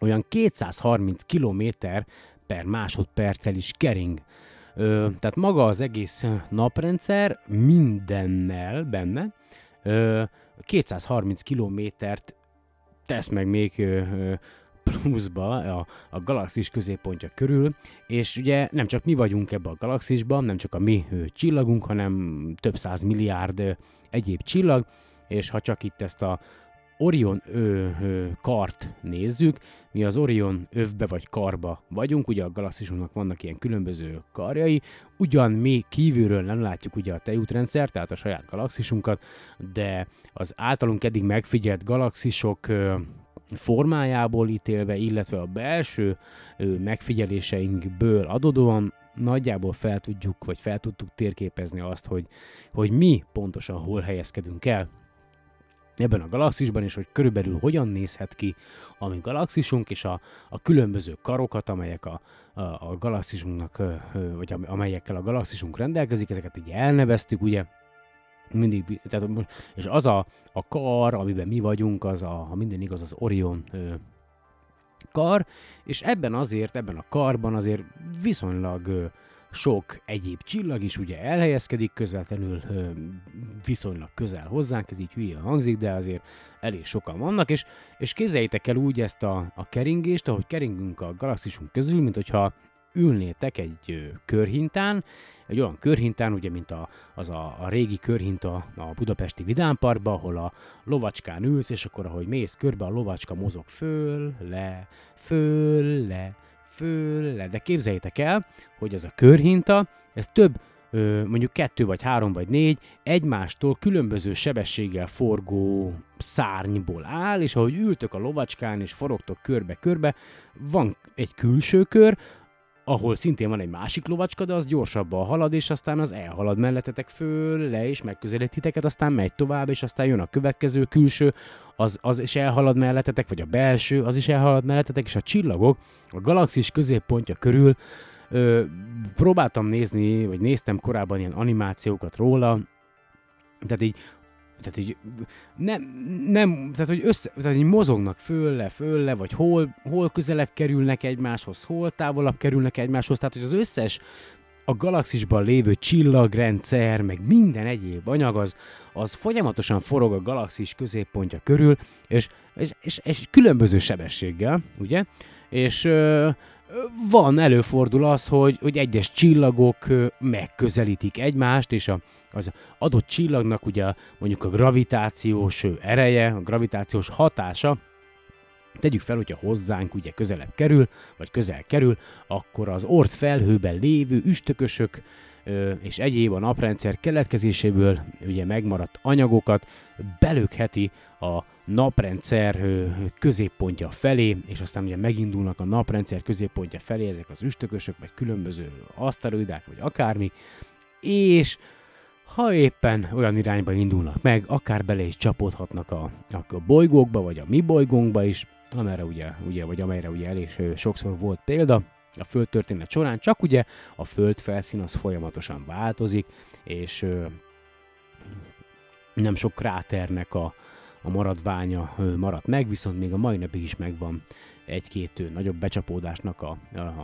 olyan 230 km/másodperccel is kering. Tehát maga az egész naprendszer mindennel benne 230 kilométert tesz meg még pluszba a galaxis középpontja körül, és ugye nem csak mi vagyunk ebben a galaxisban, nem csak a mi csillagunk, hanem több száz milliárd egyéb csillag, és ha csak itt ezt a Orion kart nézzük, mi az Orion övbe vagy karba vagyunk, ugye a galaxisunknak vannak ilyen különböző karjai, ugyan mi kívülről nem látjuk ugye a tejútrendszer, tehát a saját galaxisunkat, de az általunk eddig megfigyelt galaxisok formájából ítélve, illetve a belső megfigyeléseinkből adódóan nagyjából fel tudtuk térképezni azt, hogy mi pontosan hol helyezkedünk el ebben a galaxisban, és hogy körülbelül hogyan nézhet ki a mi galaxisunk, és a különböző karokat, amelyek a galaxisunknak, vagy amelyekkel a galaxisunk rendelkezik, ezeket így elneveztük, ugye, mindig, tehát, és az a kar, amiben mi vagyunk, az ha minden igaz, az Orion kar, és ebben a karban azért viszonylag sok egyéb csillag is ugye elhelyezkedik, közvetlenül viszonylag közel hozzánk, ez így hülyén hangzik, de azért elég sokan vannak, és képzeljétek el úgy ezt a keringést, ahogy keringünk a galaxisunk közül, mint hogyha ülnétek egy körhintán, egy olyan körhintán, ugye, mint az a régi körhinta a budapesti Vidánparkban, ahol a lovacskán ülsz, és akkor, ahogy mész körbe, a lovacska mozog föl, le, föl, le, föl, le. De képzeljétek el, hogy ez a körhinta, ez több, mondjuk 2 vagy 3 vagy 4 egymástól különböző sebességgel forgó szárnyból áll, és ahogy ültök a lovacskán, és forogtok körbe-körbe, van egy külső kör, ahol szintén van egy másik lovacska, de az gyorsabban halad, és aztán az elhalad mellettetek föl, le, és megközelítiteket, aztán megy tovább, és aztán jön a következő külső, az is elhalad mellettetek, vagy a belső, az is elhalad mellettetek, és a csillagok a galaxis középpontja körül, próbáltam nézni, vagy néztem korábban ilyen animációkat róla, tehát így nem, tehát így mozognak föl le, vagy hol közelebb kerülnek egymáshoz, hol távolabb kerülnek egymáshoz, tehát hogy az összes a galaxisban lévő csillagrendszer, meg minden egyéb anyag az folyamatosan forog a galaxis középpontja körül, és különböző sebességgel, ugye, és van, előfordul az, hogy egyes csillagok megközelítik egymást, és az adott csillagnak ugye mondjuk a gravitációs ereje, a gravitációs hatása, tegyük fel, hogyha hozzánk ugye közelebb kerül, vagy közel kerül, akkor az Oort felhőben lévő üstökösök és egyéb a naprendszer keletkezéséből ugye megmaradt anyagokat belökheti a naprendszer középpontja felé, és aztán ugye megindulnak a naprendszer középpontja felé ezek az üstökösök, vagy különböző aszteroidák, vagy akármi, és ha éppen olyan irányba indulnak meg, akár bele is csapódhatnak a bolygókba, vagy a mi bolygónkba is, amelyre ugye elég sokszor volt példa a földtörténet során, csak ugye a földfelszín az folyamatosan változik, és nem sok kráternek a maradványa maradt meg, viszont még a mai napig is megvan egy-két nagyobb becsapódásnak a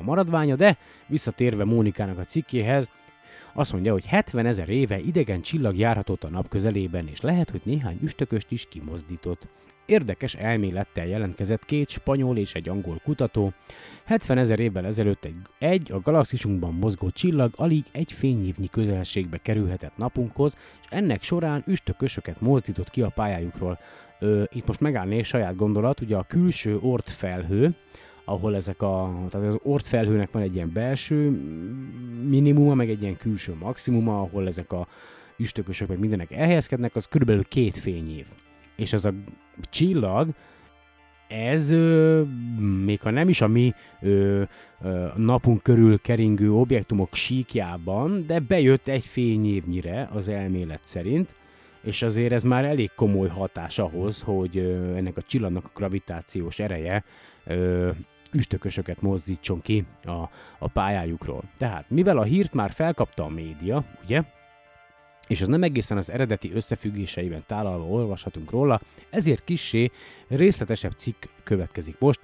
maradványa, de visszatérve Mónikának a cikkéhez, azt mondja, hogy 70 000 éve idegen csillag járhatott a nap közelében, és lehet, hogy néhány üstököst is kimozdított. Érdekes elmélettel jelentkezett 2 spanyol és egy angol kutató. 70 000 évvel ezelőtt egy a galaxisunkban mozgó csillag alig egy fényévnyi közelségbe kerülhetett napunkhoz, és ennek során üstökösöket mozdított ki a pályájukról. Itt most megállnék saját gondolat, ugye a külső Oort felhő, ahol tehát az Oort felhőnek van egy ilyen belső minimuma, meg egy ilyen külső maximuma, ahol ezek a üstökösök meg mindenek elhelyezkednek, az körülbelül 2 fényév. És ez a csillag Ez még ha nem is a mi napunk körül keringő objektumok síkjában, de bejött egy fényévnyire az elmélet szerint, és azért ez már elég komoly hatás ahhoz, hogy ennek a csillagnak a gravitációs ereje üstökösöket mozdítson ki a pályájukról. Tehát, mivel a hírt már felkapta a média, ugye, és az nem egészen az eredeti összefüggéseiben tálalva olvashatunk róla, ezért kissé részletesebb cikk következik most.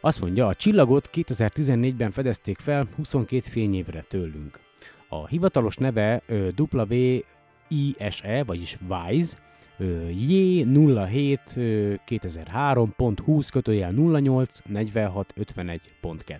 Azt mondja, a csillagot 2014-ben fedezték fel 22 fényévre tőlünk. A hivatalos neve WISE, vagyis WISE, J07-2003.20-08-4651.2.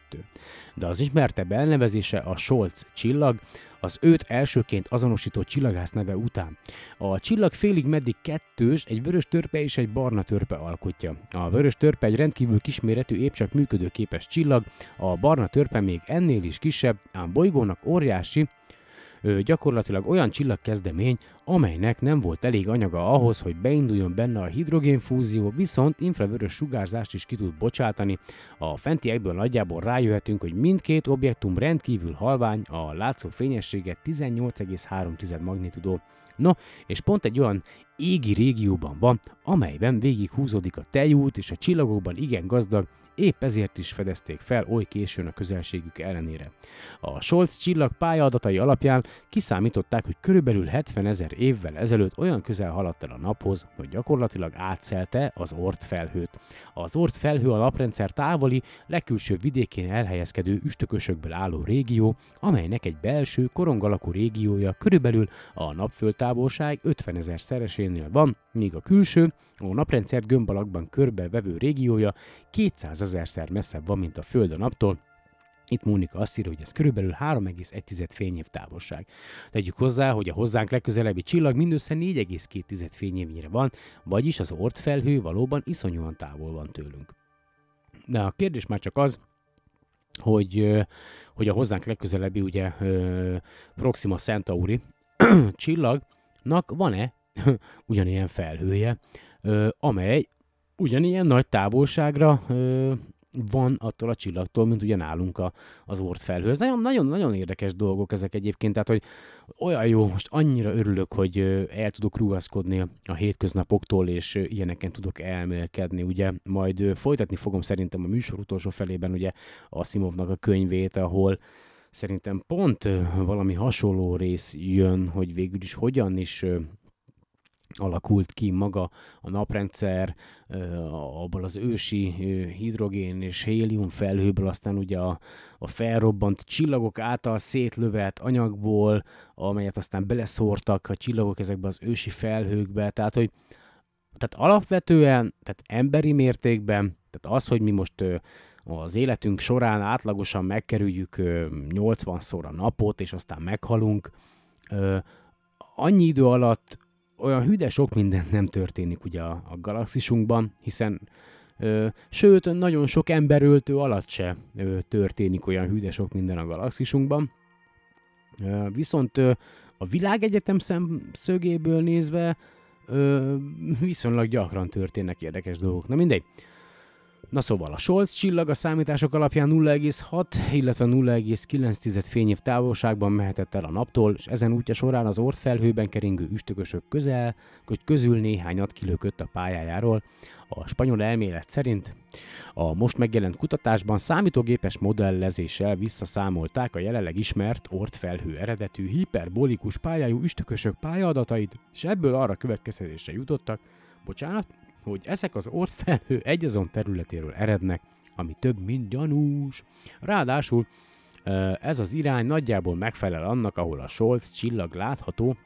De az ismertebb elnevezése a Scholz csillag, az őt elsőként azonosító csillagász neve után. A csillag félig meddig kettős, egy vörös törpe és egy barna törpe alkotja. A vörös törpe egy rendkívül kisméretű, épp csak működőképes csillag, a barna törpe még ennél is kisebb, ám bolygónak óriási, gyakorlatilag olyan csillagkezdemény, amelynek nem volt elég anyaga ahhoz, hogy beinduljon benne a hidrogénfúzió, viszont infravörös sugárzást is ki tud bocsátani. A fentiekből nagyjából rájöhetünk, hogy mindkét objektum rendkívül halvány, a látszó fényessége 18,3 magnitudó. No, és pont egy olyan égi régióban van, amelyben végig húzódik a tejút, és a csillagokban igen gazdag, épp ezért is fedezték fel oly későn a közelségük ellenére. A Scholz csillag pályaadatai alapján kiszámították, hogy körülbelül 70 000 évvel ezelőtt olyan közel haladt el a naphoz, hogy gyakorlatilag átszelte az Oort felhőt. Az Oort felhő a naprendszer távoli, legkülső vidékén elhelyezkedő üstökösökből álló régió, amelynek egy belső, korong alakú régiója körülbelül a napföldtávolság 50 000 szeresénél van, míg a külső, a naprendszert gömb alakban körbevevő régiója 200 000-szer messzebb van, mint a Föld a naptól. Itt Mónika azt írja, hogy ez körülbelül 3,1 fényév távolság. Tegyük hozzá, hogy a hozzánk legközelebbi csillag mindössze 4,2 fényévnyire van, vagyis az Oort felhő valóban iszonyúan távol van tőlünk. De a kérdés már csak az, hogy a hozzánk legközelebbi ugye Proxima Centauri csillagnak van-e ugyanilyen felhője, amely ugyanilyen nagy távolságra van attól a csillagtól, mint ugye nálunk az Oort felhő. Ez nagyon-nagyon érdekes dolgok ezek egyébként, tehát hogy olyan jó, most annyira örülök, hogy el tudok rugaszkodni a hétköznapoktól, és ilyeneken tudok elmélkedni, ugye majd folytatni fogom szerintem a műsor utolsó felében ugye Asimovnak a könyvét, ahol szerintem pont valami hasonló rész jön, hogy végül is hogyan is alakult ki maga a naprendszer, abból az ősi hidrogén és hélium felhőből, aztán ugye a felrobbant csillagok által szétlövelt anyagból, amelyet aztán beleszórtak a csillagok ezekbe az ősi felhőkbe, tehát alapvetően, tehát emberi mértékben, tehát az, hogy mi most az életünk során átlagosan megkerüljük 80-szor a napot, és aztán meghalunk, annyi idő alatt olyan hűde sok minden nem történik ugye a galaxisunkban, hiszen sőt, nagyon sok emberöltő alatt se történik olyan hűde sok minden a galaxisunkban. Viszont a világegyetem szemszögéből nézve viszonylag gyakran történnek érdekes dolgok. Na mindegy. Na szóval a Scholz csillag a számítások alapján 0,6, illetve 0,9 fényév távolságban mehetett el a naptól, és ezen útja során az Oort felhőben keringő üstökösök közül néhányat kilökött a pályájáról. A spanyol elmélet szerint a most megjelent kutatásban számítógépes modellezéssel visszaszámolták a jelenleg ismert Oort felhő eredetű hiperbolikus pályájú üstökösök pályadatait, és ebből arra következtetésre jutottak, hogy ezek az Oort felhő egyazon területéről erednek, ami több mint gyanús. Ráadásul ez az irány nagyjából megfelel annak, ahol a Scholz csillag látható,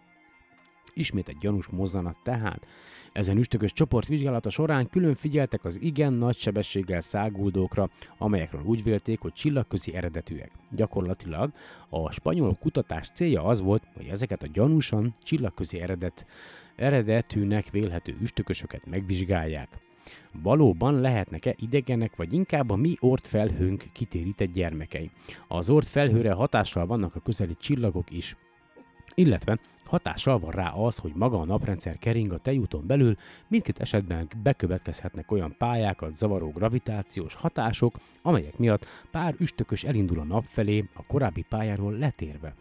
ismét egy gyanús mozzanat tehát. Ezen üstökös csoport vizsgálata során külön figyeltek az igen nagy sebességgel száguldókra, amelyekről úgy vélték, hogy csillagközi eredetűek. Gyakorlatilag a spanyol kutatás célja az volt, hogy ezeket a gyanúsan csillagközi eredetűnek vélhető üstökösöket megvizsgálják. Valóban lehetnek-e idegenek, vagy inkább a mi Oort felhőnk kitérített gyermekei? Az Oort felhőre hatással vannak a közeli csillagok is. illetve hatással van rá az, hogy maga a naprendszer kering a tejúton belül, mindkét esetben bekövetkezhetnek olyan pályákat zavaró gravitációs hatások, amelyek miatt pár üstökös elindul a nap felé, a korábbi pályáról letérve.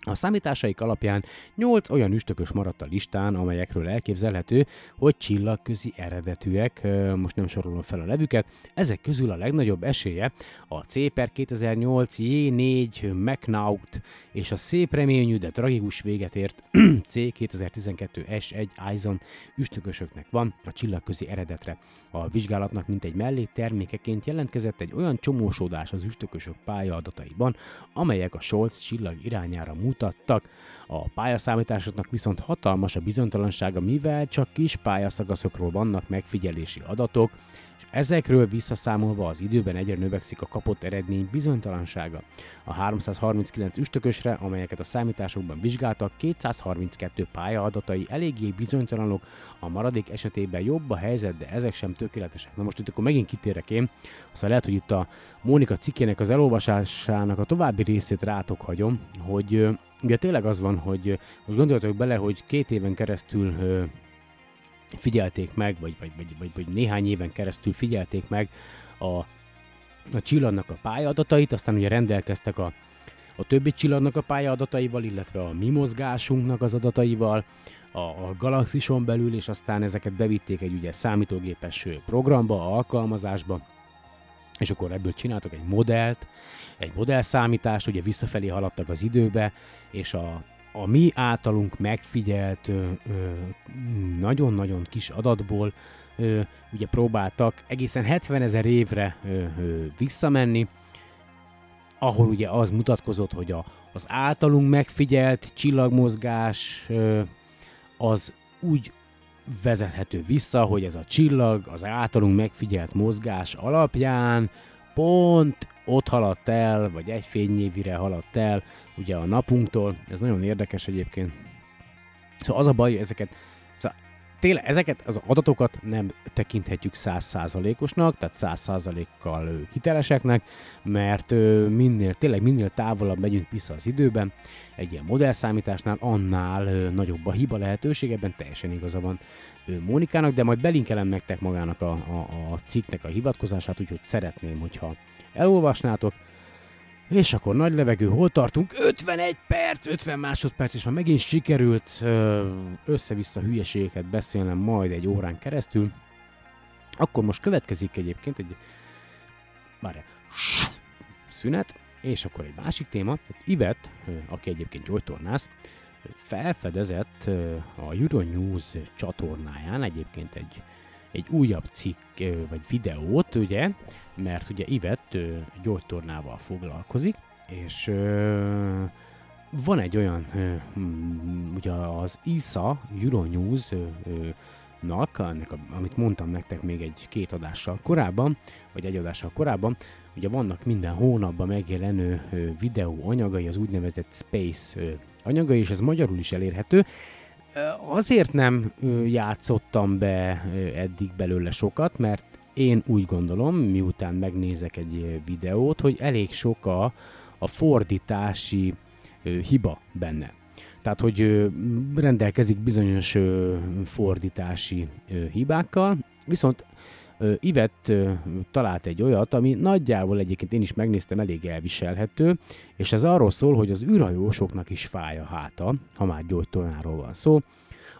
A számításaik alapján 8 olyan üstökös maradt a listán, amelyekről elképzelhető, hogy csillagközi eredetűek, most nem sorolom fel a nevüket, ezek közül a legnagyobb esélye a C 2008 J4 McNaught és a szép reményű, de tragikus véget ért C 2012 S1 Ison üstökösöknek van a csillagközi eredetre. A vizsgálatnak mintegy melléktermékeként jelentkezett egy olyan csomósodás az üstökösök pályadataiban, amelyek a Scholz csillag irányára mutattak. A pályaszámításoknak viszont hatalmas a bizonytalansága, mivel csak kis pályaszakaszokról vannak megfigyelési adatok, és ezekről visszaszámolva az időben egyre növekszik a kapott eredmény bizonytalansága. A 339 üstökösre, amelyeket a számításokban vizsgáltak, 232 pálya adatai eléggé bizonytalanok, a maradék esetében jobb a helyzet, de ezek sem tökéletesek. Na most itt akkor megint kitérek én, aztán lehet, hogy itt a Mónika cikkének az elolvasásának a további részét rátok hagyom, hogy ugye tényleg az van, hogy most gondoljatok bele, hogy 2 éven keresztül figyelték meg, vagy néhány éven keresztül figyelték meg a csillagnak a pályadatait, aztán ugye rendelkeztek a többi csillagnak a pályadataival, illetve a mi mozgásunknak az adataival, a galaxison belül, és aztán ezeket bevitték egy ugye számítógépes programba, alkalmazásba, és akkor ebből csináltak egy modellt, egy modellszámítást, ugye visszafelé haladtak az időbe, és a mi általunk megfigyelt nagyon-nagyon kis adatból ugye próbáltak egészen 70 000 évre visszamenni, ahol ugye az mutatkozott, hogy az általunk megfigyelt csillagmozgás az úgy vezethető vissza, hogy ez a csillag az általunk megfigyelt mozgás alapján pont ott haladt el, vagy egy fényévire haladt el, ugye a napunktól. Ez nagyon érdekes egyébként. Szóval az a baj, hogy ezeket az adatokat nem tekinthetjük 100%-osnak, tehát 100%-kal hiteleseknek, mert minél távolabb megyünk vissza az időben, egy ilyen modellszámításnál annál nagyobb a hiba lehetőség, ebben teljesen igaza van Mónikának, de majd belinkelem nektek magának a cikknek a hivatkozását, úgyhogy szeretném, hogyha elolvasnátok. És akkor nagy levegő, hol tartunk? 51 perc, 50 másodperc, és már megint sikerült össze-vissza hülyeségeket beszélnem majd egy órán keresztül. Akkor most következik egyébként egy szünet, és akkor egy másik téma. Ivett, aki egyébként gyógytornász, felfedezett a Euronews csatornáján egyébként egy újabb cikk vagy videót, ugye, mert ugye Ivett gyógytornával foglalkozik, és van egy olyan, ugye az ISA Euronews-nak, amit mondtam nektek még egy-két adással korábban, vagy egy adással korábban, ugye vannak minden hónapban megjelenő videó anyagai, az úgynevezett Space anyagai, és ez magyarul is elérhető. Azért nem játszottam be eddig belőle sokat, mert én úgy gondolom, miután megnézek egy videót, hogy elég sok a fordítási hiba benne. Tehát, hogy rendelkezik bizonyos fordítási hibákkal, viszont Ivett talált egy olyat, ami nagyjából egyébként én is megnéztem, elég elviselhető, és ez arról szól, hogy az űrhajósoknak is fáj a háta, ha már gyógytornáról van szó.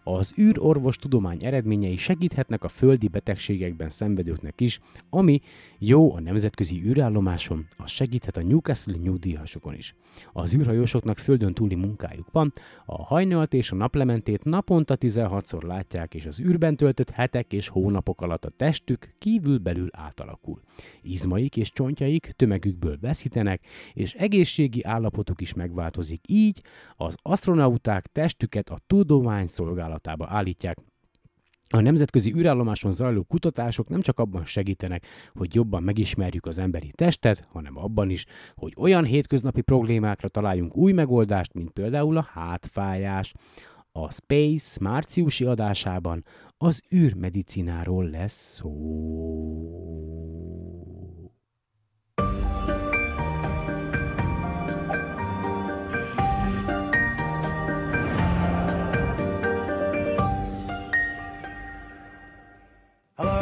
Az űrorvostudomány eredményei segíthetnek a földi betegségekben szenvedőknek is, ami jó a nemzetközi űrállomáson, az segíthet a Newcastle nyugdíjasokon is. Az űrhajósoknak földön túli munkájuk van, a hajnalt és a naplementét naponta 16-szor látják, és az űrben töltött hetek és hónapok alatt a testük kívülbelül átalakul. Izmaik és csontjaik tömegükből veszítenek, és egészségi állapotuk is megváltozik, így az asztronauták testüket a tudomány szolgálatába állítják. A nemzetközi űrállomáson zajló kutatások nem csak abban segítenek, hogy jobban megismerjük az emberi testet, hanem abban is, hogy olyan hétköznapi problémákra találjunk új megoldást, mint például a hátfájás. A Space márciusi adásában az űrmedicináról lesz szó.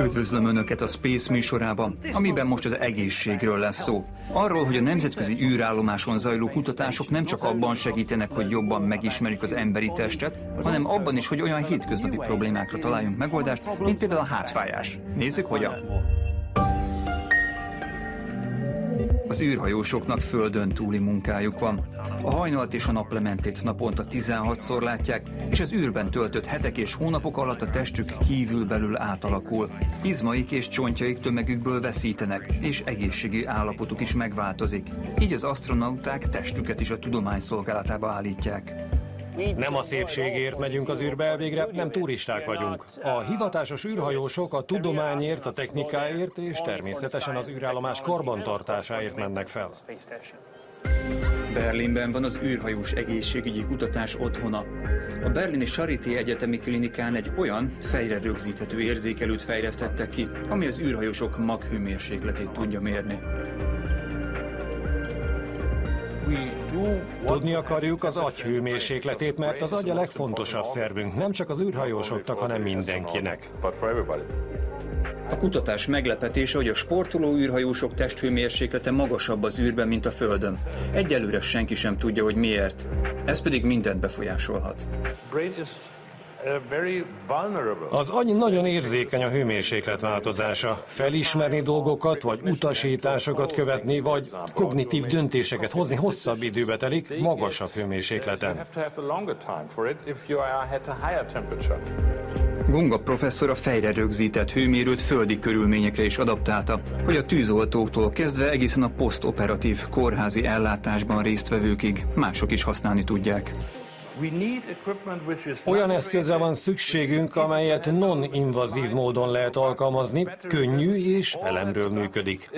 Üdvözlöm Önöket a Space műsorában, amiben most az egészségről lesz szó. Arról, hogy a nemzetközi űrállomáson zajló kutatások nem csak abban segítenek, hogy jobban megismerjük az emberi testet, hanem abban is, hogy olyan hétköznapi problémákra találjunk megoldást, mint például a hátfájás. Nézzük, hogyan! Az űrhajósoknak földön túli munkájuk van. A hajnalt és a naplementét naponta 16-szor látják, és az űrben töltött hetek és hónapok alatt a testük kívülbelül átalakul. Izmaik és csontjaik tömegükből veszítenek, és egészségi állapotuk is megváltozik. Így az asztronauták testüket is a tudomány szolgálatába állítják. Nem a szépségért megyünk az űrbe elvégre, nem turisták vagyunk. A hivatásos űrhajósok a tudományért, a technikáért és természetesen az űrállomás karbantartásáért mennek fel. Berlinben van az űrhajós egészségügyi kutatás otthona. A berlini Charité egyetemi klinikán egy olyan fejre rögzíthető érzékelőt fejlesztettek ki, ami az űrhajósok maghőmérsékletét tudja mérni. Tudni akarjuk az agy hőmérsékletét, mert az agy a legfontosabb szervünk, nem csak az űrhajósoknak, hanem mindenkinek. A kutatás meglepetése, hogy a sportoló űrhajósok testhőmérséklete magasabb az űrben, mint a Földön. Egyelőre senki sem tudja, hogy miért. Ez pedig mindent befolyásolhat. Az agy nagyon érzékeny a hőmérséklet változása. Felismerni dolgokat, vagy utasításokat követni, vagy kognitív döntéseket hozni hosszabb időbe telik, magasabb hőmérsékleten. Gunga professzor a fejre rögzített hőmérőt földi körülményekre is adaptálta, hogy a tűzoltóktól kezdve egészen a posztoperatív kórházi ellátásban résztvevőkig mások is használni tudják. Olyan eszközre van szükségünk, amelyet non-invazív módon lehet alkalmazni, könnyű és elemről működik.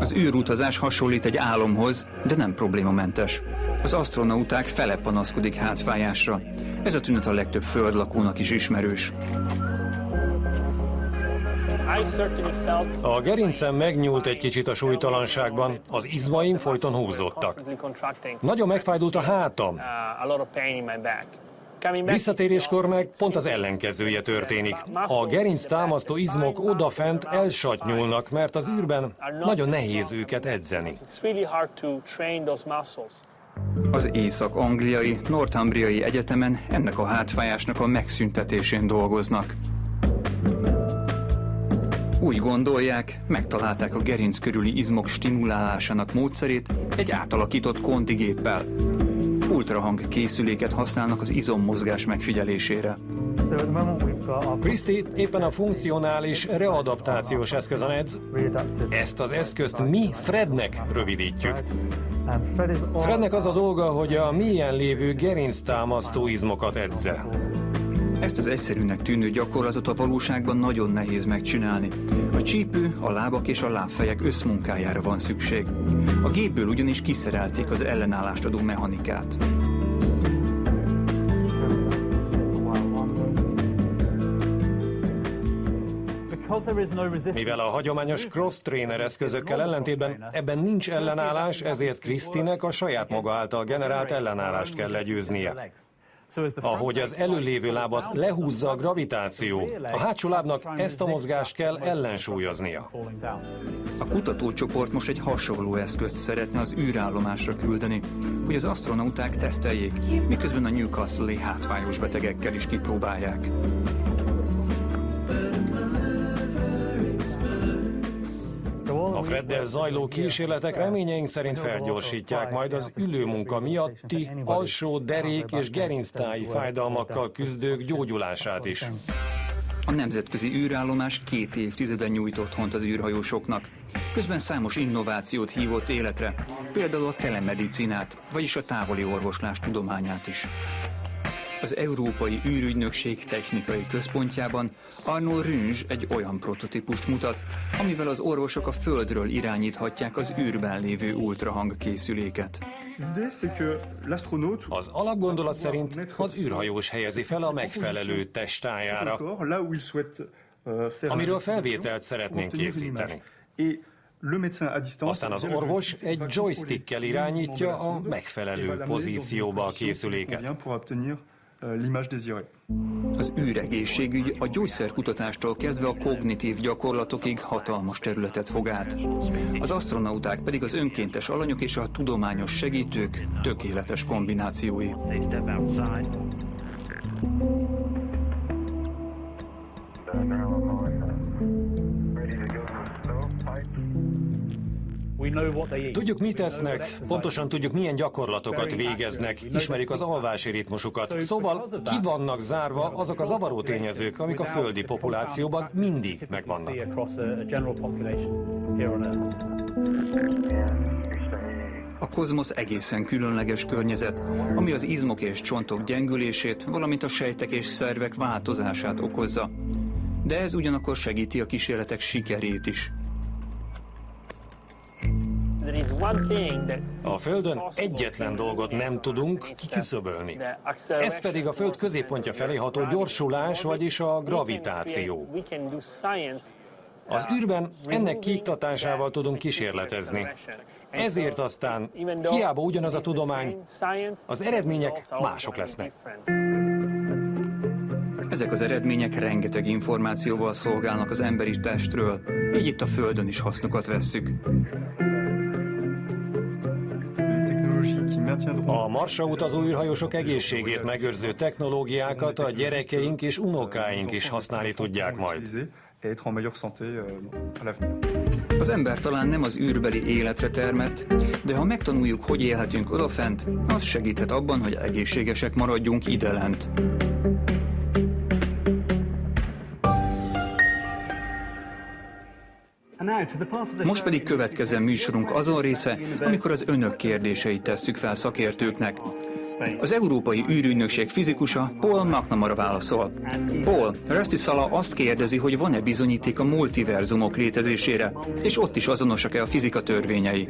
Az űrutazás hasonlít egy álomhoz, de nem problémamentes. Az asztronauták fele panaszkodik hátfájásra. Ez a tünet a legtöbb földlakónak is ismerős. A gerincem megnyúlt egy kicsit a súlytalanságban, az izmaim folyton húzódtak. Nagyon megfájdult a hátam. Visszatéréskor meg pont az ellenkezője történik. A gerinc támasztó izmok odafent elsatnyulnak, mert az űrben nagyon nehéz őket edzeni. Az észak-angliai, northumbriai egyetemen ennek a hátfájásnak a megszüntetésén dolgoznak. Úgy gondolják, megtalálták a gerinc körüli izmok stimulálásának módszerét egy átalakított kontigéppel. Ultrahang készüléket használnak az izommozgás megfigyelésére. Kriszti éppen a funkcionális readaptációs eszközön edz. Ezt az eszközt mi Frednek rövidítjük. Frednek az a dolga, hogy a mélyen lévő gerinctámasztó izmokat edze. Ezt az egyszerűnek tűnő gyakorlatot a valóságban nagyon nehéz megcsinálni. A csípő, a lábak és a lábfejek összmunkájára van szükség. A gépből ugyanis kiszerelték az ellenállást adó mechanikát. Mivel a hagyományos cross-trainer eszközökkel ellentétben ebben nincs ellenállás, ezért Krisztinek a saját maga által generált ellenállást kell legyőznie. Ahogy az előlévő lábat lehúzza a gravitáció, a hátsó lábnak ezt a mozgást kell ellensúlyoznia. A kutatócsoport most egy hasonló eszközt szeretne az űrállomásra küldeni, hogy az asztronauták teszteljék, miközben a Newcastle-i hátfájós betegekkel is kipróbálják. A Freddel zajló kísérletek reményeink szerint felgyorsítják majd az ülőmunka miatti alsó derék és gerinctáji fájdalmakkal küzdők gyógyulását is. A nemzetközi űrállomás 2 évtizeden nyújt otthont az űrhajósoknak. Közben számos innovációt hívott életre, például a telemedicinát, vagyis a távoli orvoslás tudományát is. Az Európai űrügynökség technikai központjában Arnaud Runge egy olyan prototípust mutat, amivel az orvosok a Földről irányíthatják az űrben lévő ultrahangkészüléket. Az alapgondolat szerint az űrhajós helyezi fel a megfelelő testájára, amiről felvételt szeretnénk készíteni. Aztán az orvos egy joystickkel irányítja a megfelelő pozícióba a készüléket. Az űregészségügy a gyógyszerkutatástól kezdve a kognitív gyakorlatokig hatalmas területet fog át. Az asztronauták pedig az önkéntes alanyok és a tudományos segítők tökéletes kombinációi. Tudjuk, mit esznek, pontosan tudjuk, milyen gyakorlatokat végeznek, ismerjük az alvási ritmusukat. Szóval ki vannak zárva azok a zavaró tényezők, amik a földi populációban mindig megvannak. A kozmosz egészen különleges környezet, ami az izmok és csontok gyengülését, valamint a sejtek és szervek változását okozza. De ez ugyanakkor segíti a kísérletek sikerét is. A Földön egyetlen dolgot nem tudunk kiküszöbölni. Ez pedig a Föld középpontja felé ható gyorsulás, vagyis a gravitáció. Az űrben ennek kiiktatásával tudunk kísérletezni. Ezért aztán, hiába ugyanaz a tudomány, az eredmények mások lesznek. Ezek az eredmények rengeteg információval szolgálnak az emberi testről, így itt a Földön is hasznokat vesszük. A Marsra utazó űrhajósok egészségét megőrző technológiákat a gyerekeink és unokáink is használni tudják majd. Az ember talán nem az űrbeli életre termett, de ha megtanuljuk, hogy élhetünk odafent, az segíthet abban, hogy egészségesek maradjunk idelent. Most pedig következzen műsorunk azon része, amikor az önök kérdéseit tesszük fel szakértőknek. Az Európai űrügynökség fizikusa Paul McNamara válaszol. Paul, Rustisala azt kérdezi, hogy van-e bizonyíték a multiverzumok létezésére, és ott is azonosak-e a fizika törvényei.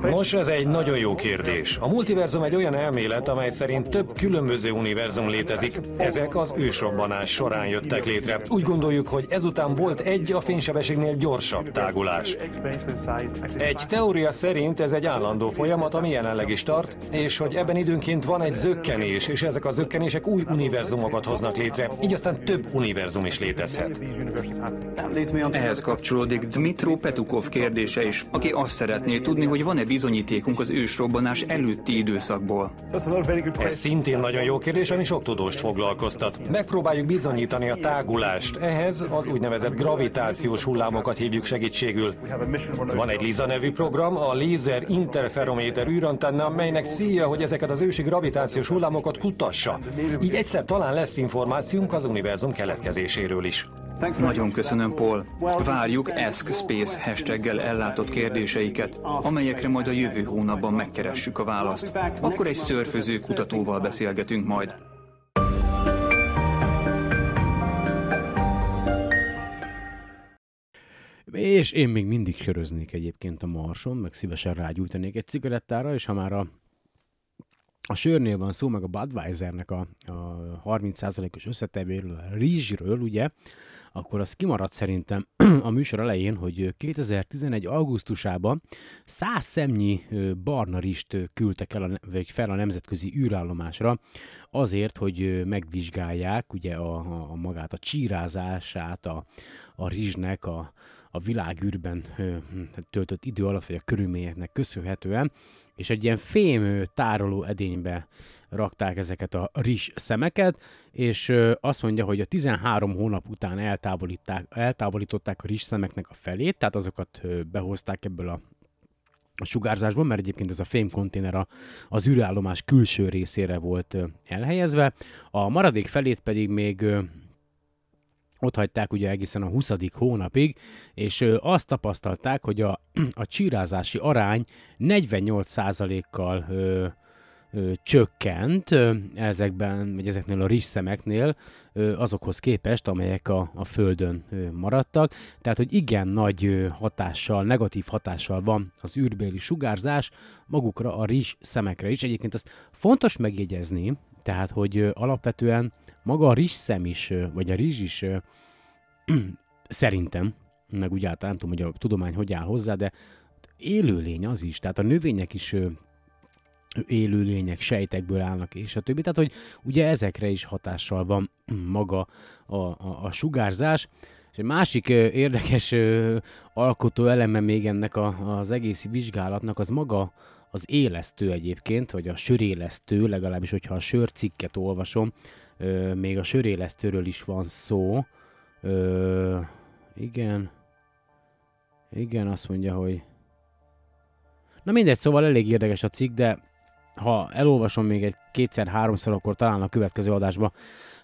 Nos, ez egy nagyon jó kérdés. A multiverzum egy olyan elmélet, amely szerint több különböző univerzum létezik. Ezek az ősrobbanás során jöttek létre. Úgy gondoljuk, hogy ezután volt egy a fénysebességnél gyorsabb tágulás. Egy teória szerint ez egy állandó folyamat, ami jelenleg is tart, és hogy ebben időnként van egy zökkenés, és ezek a zökkenések új univerzumokat hoznak létre, így aztán több univerzum is létezhet. Ehhez kapcsolódik Dmitro Petukov kérdése is, aki azt szeretné tudni, hogy van-e bizonyítékunk az ősrobbanás előtti időszakból. Ez szintén nagyon jó kérdés, ami sok tudóst foglalkoztat. Megpróbáljuk bizonyítani a tágulást. Ehhez az úgynevezett gravitációs hullámokat hívjuk segítségül. Van egy LISA nevű program, a Lézer Interferométer űrantenna, melynek célja, hogy ezeket az ősi gravitációs hullámokat kutassa. Így egyszer talán lesz információnk az univerzum keletkezéséről is. Nagyon köszönöm, Paul. Várjuk AskSpace hashtaggel ellátott kérdéseiket, amelyekre majd a jövő hónapban megkeressük a választ. Akkor egy szörföző kutatóval beszélgetünk majd. És én még mindig söröznék egyébként a Marson, meg szívesen rágyújtanék egy cigarettára, és ha már a sörnél van szó, meg a Budweisernek a 30%-os összetevéről, a rizsről, ugye, akkor az kimaradt szerintem a műsor elején, hogy 2011. augusztusában 100 szemnyi barna rizst küldtek el fel a nemzetközi űrállomásra azért, hogy megvizsgálják ugye a magát a csírázását a rizsnek a világűrben töltött idő alatt, vagy a körülményeknek köszönhetően, és egy ilyen fém tároló edénybe rakták ezeket a rizs szemeket, és azt mondja, hogy a 13 hónap után eltávolították a rizs szemeknek a felét, tehát azokat behozták ebből a sugárzásból, mert egyébként ez a fémkonténer az űrállomás külső részére volt elhelyezve. A maradék felét pedig még ott hagyták ugye egészen a 20. hónapig, és azt tapasztalták, hogy a csírázási arány 48%-kal csökkent ezekben, vagy ezeknél a rizsszemeknél azokhoz képest, amelyek a Földön maradtak. Tehát, hogy igen nagy hatással, negatív hatással van az űrbéli sugárzás magukra a rizsszemekre is. Egyébként azt fontos megjegyezni, tehát, hogy alapvetően maga a rizsszem is, vagy a rizs is szerintem, meg úgy általán nem tudom, hogy a tudomány hogy áll hozzá, de élőlény az is, tehát a növények is élő lények, sejtekből állnak, és a többi. Tehát, hogy ugye ezekre is hatással van maga a sugárzás. És egy másik érdekes alkotó eleme még ennek az egész vizsgálatnak az maga az élesztő egyébként, vagy a sörélesztő, legalábbis hogyha a sörcikket olvasom, még a sörélesztőről is van szó. Igen, azt mondja, hogy... Na mindegy, szóval elég érdekes a cikk, de ha elolvasom még egy kétszer-háromszor, akkor talán a következő adásban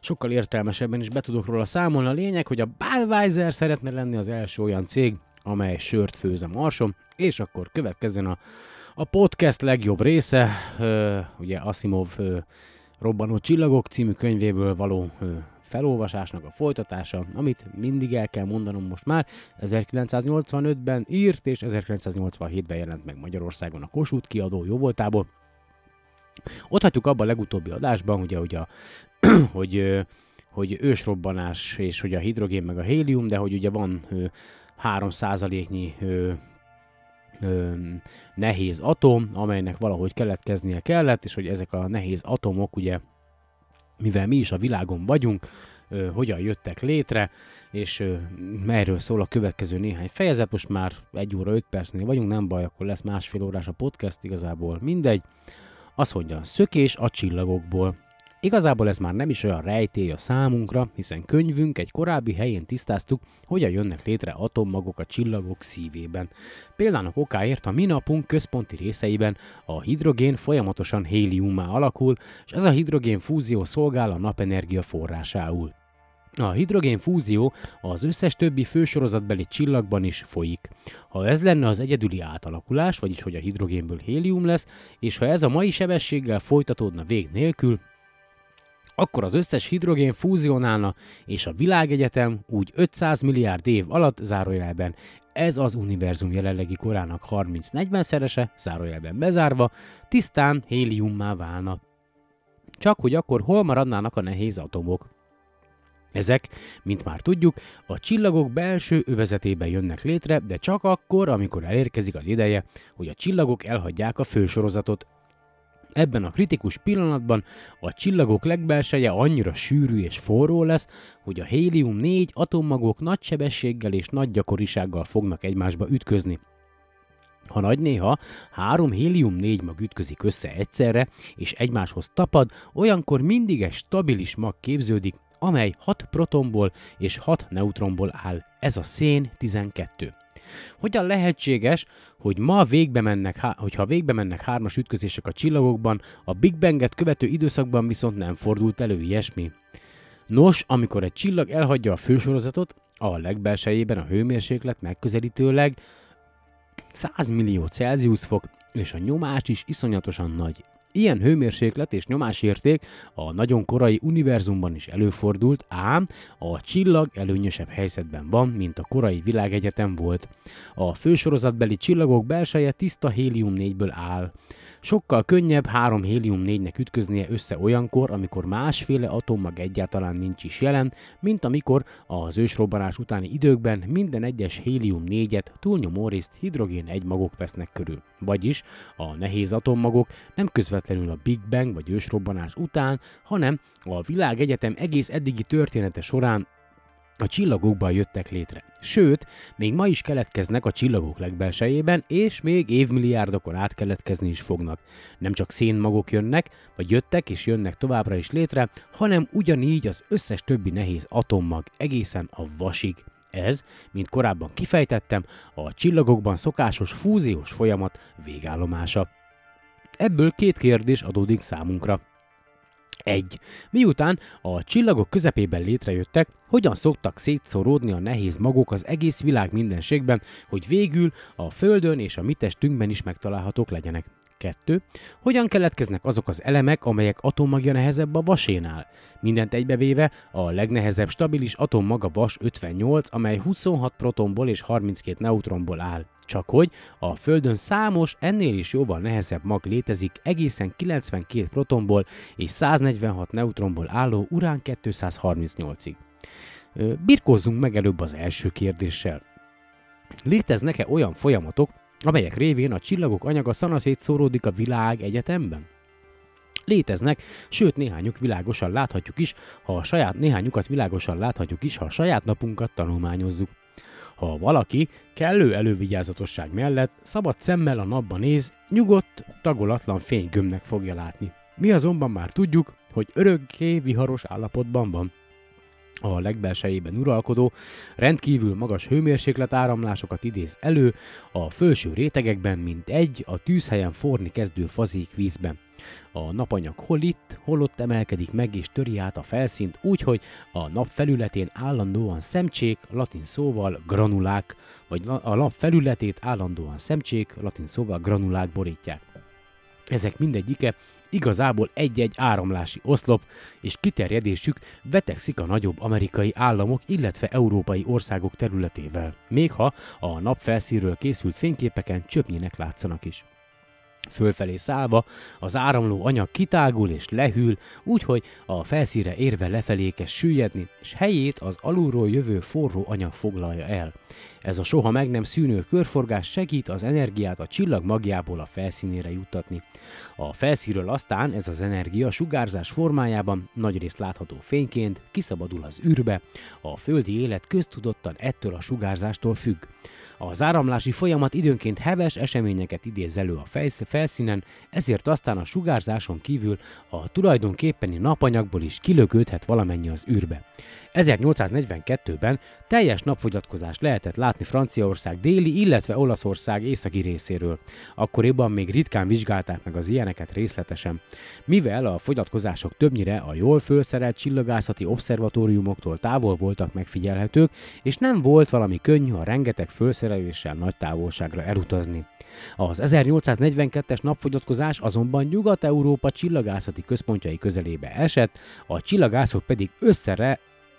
sokkal értelmesebben is be tudok róla számolni. A lényeg, hogy a Budweiser szeretne lenni az első olyan cég, amely sört főz a Marson, és akkor következzen a podcast legjobb része, ugye Asimov Robbanó csillagok című könyvéből való felolvasásnak a folytatása, amit mindig el kell mondanom most már, 1985-ben írt, és 1987-ben jelent meg Magyarországon a Kossuth kiadó jóvoltából. Ott hagytuk abban a legutóbbi adásban, ugye hogy ősrobbanás, és hogy a hidrogén meg a hélium, de hogy ugye van 3%-nyi nehéz atom, amelynek valahogy keletkeznie kellett, és hogy ezek a nehéz atomok, ugye, mivel mi is a világon vagyunk, hogyan jöttek létre, és erről szól a következő néhány fejezet. Most már 1 óra 5 percnél vagyunk, nem baj, akkor lesz másfél órás a podcast, igazából mindegy. Azt mondja, szökés a csillagokból. Igazából ez már nem is olyan rejtély a számunkra, hiszen könyvünk egy korábbi helyén tisztáztuk, hogyan jönnek létre atommagok a csillagok szívében. Példának okáért a mi napunk központi részeiben a hidrogén folyamatosan héliummá alakul, és ez a hidrogén fúzió szolgál a napenergia forrásául. A hidrogénfúzió az összes többi fősorozatbeli csillagban is folyik. Ha ez lenne az egyedüli átalakulás, vagyis hogy a hidrogénből hélium lesz, és ha ez a mai sebességgel folytatódna vég nélkül, akkor az összes hidrogén fúzionálna, és a világegyetem úgy 500 milliárd év alatt, zárójelben ez az univerzum jelenlegi korának 30-40 szerese, zárójelben bezárva, tisztán héliummá válna. Csak hogy akkor hol maradnának a nehéz atomok? Ezek, mint már tudjuk, a csillagok belső övezetében jönnek létre, de csak akkor, amikor elérkezik az ideje, hogy a csillagok elhagyják a fősorozatot. Ebben a kritikus pillanatban a csillagok legbelseje annyira sűrű és forró lesz, hogy a hélium-4 atommagok nagy sebességgel és nagy gyakorisággal fognak egymásba ütközni. Ha nagy néha, 3 hélium-4 mag ütközik össze egyszerre, és egymáshoz tapad, olyankor mindig egy stabilis mag képződik, amely 6 protonból és 6 neutronból áll. Ez a szén 12. Hogyan lehetséges, hogy hogyha végbe mennek 3-as ütközések a csillagokban, a Big Bang-et követő időszakban viszont nem fordult elő ilyesmi? Nos, amikor egy csillag elhagyja a fősorozatot, a legbelsejében a hőmérséklet megközelítőleg 100 millió Celsius fok, és a nyomás is iszonyatosan nagy. Ilyen hőmérséklet és nyomásérték a nagyon korai univerzumban is előfordult, ám a csillag előnyösebb helyzetben van, mint a korai világegyetem volt. A fősorozatbeli csillagok belseje tiszta hélium-4-ből áll. Sokkal könnyebb 3 hélium-4-nek ütköznie össze olyankor, amikor másféle atommag egyáltalán nincs is jelen, mint amikor az ősrobbanás utáni időkben minden egyes hélium-4-et túlnyomó részt hidrogén-1 magok vesznek körül. Vagyis a nehéz atommagok nem közvetlenül a Big Bang vagy ősrobbanás után, hanem a világegyetem egész eddigi története során a csillagokban jöttek létre. Sőt, még ma is keletkeznek a csillagok legbelsejében, és még évmilliárdokon át keletkezni is fognak. Nem csak szénmagok jönnek, vagy jöttek és jönnek továbbra is létre, hanem ugyanígy az összes többi nehéz atommag egészen a vasig. Ez, mint korábban kifejtettem, a csillagokban szokásos fúziós folyamat végállomása. Ebből 2 kérdés adódik számunkra. 1. Miután a csillagok közepében létrejöttek, hogyan szoktak szétszoródni a nehéz magok az egész világ mindenségben, hogy végül a Földön és a mi testünkben is megtalálhatók legyenek? 2. Hogyan keletkeznek azok az elemek, amelyek atommagja nehezebb a vasénál? Mindent egybevéve a legnehezebb stabilis atommag a vas 58, amely 26 protonból és 32 neutronból áll. Csak hogy a Földön számos, ennél is jóval nehezebb mag létezik, egészen 92 protonból és 146 neutronból álló urán 238-ig. Birkózzunk meg előbb az első kérdéssel. Léteznek-e olyan folyamatok, amelyek révén a csillagok anyaga szanaszét szóródik a világegyetemben. Léteznek, sőt néhányukat világosan láthatjuk is, ha a saját napunkat tanulmányozzuk. Ha valaki kellő elővigyázatosság mellett szabad szemmel a napba néz, nyugodt, tagolatlan fénygömbnek fogja látni. Mi azonban már tudjuk, hogy örökké viharos állapotban van. A legbelsejében uralkodó, rendkívül magas hőmérsékletáramlásokat idéz elő, a felső rétegekben mintegy a tűzhelyen forrni kezdő fazék vízben. A napanyag hol itt, hol ott emelkedik meg és töri át a felszínt úgy, hogy a nap felületén állandóan szemcsék, latin szóval granulák, vagy a nap felületét állandóan szemcsék, latin szóval granulák borítják. Ezek mindegyike igazából egy-egy áramlási oszlop, és kiterjedésük vetekszik a nagyobb amerikai államok, illetve európai országok területével, még ha a napfelszínről készült fényképeken csöpnyinek látszanak is. Fölfelé szállva az áramló anyag kitágul és lehűl, úgyhogy a felszínre érve lefelé kezd süllyedni, és helyét az alulról jövő forró anyag foglalja el. Ez a soha meg nem szűnő körforgás segít az energiát a csillag magjából a felszínére juttatni. A felszínről aztán ez az energia sugárzás formájában, nagyrészt látható fényként, kiszabadul az űrbe, a földi élet köztudottan ettől a sugárzástól függ. Az áramlási folyamat időnként heves eseményeket idéz elő a felszínen, ezért aztán a sugárzáson kívül a tulajdonképpeni napanyagból is kilökődhet valamennyi az űrbe. 1842-ben teljes napfogyatkozást lehetett látni Franciaország déli, illetve Olaszország északi részéről. Akkoriban még ritkán vizsgálták meg az ilyeneket részletesen. Mivel a fogyatkozások többnyire a jól fölszerelt csillagászati obszervatóriumoktól távol voltak megfigyelhetők, és nem volt valami könnyű a rengeteg fölszereléssel nagy távolságra elutazni. Az 1842-es napfogyatkozás azonban Nyugat-Európa csillagászati központjai közelébe esett, a csillagászok pedig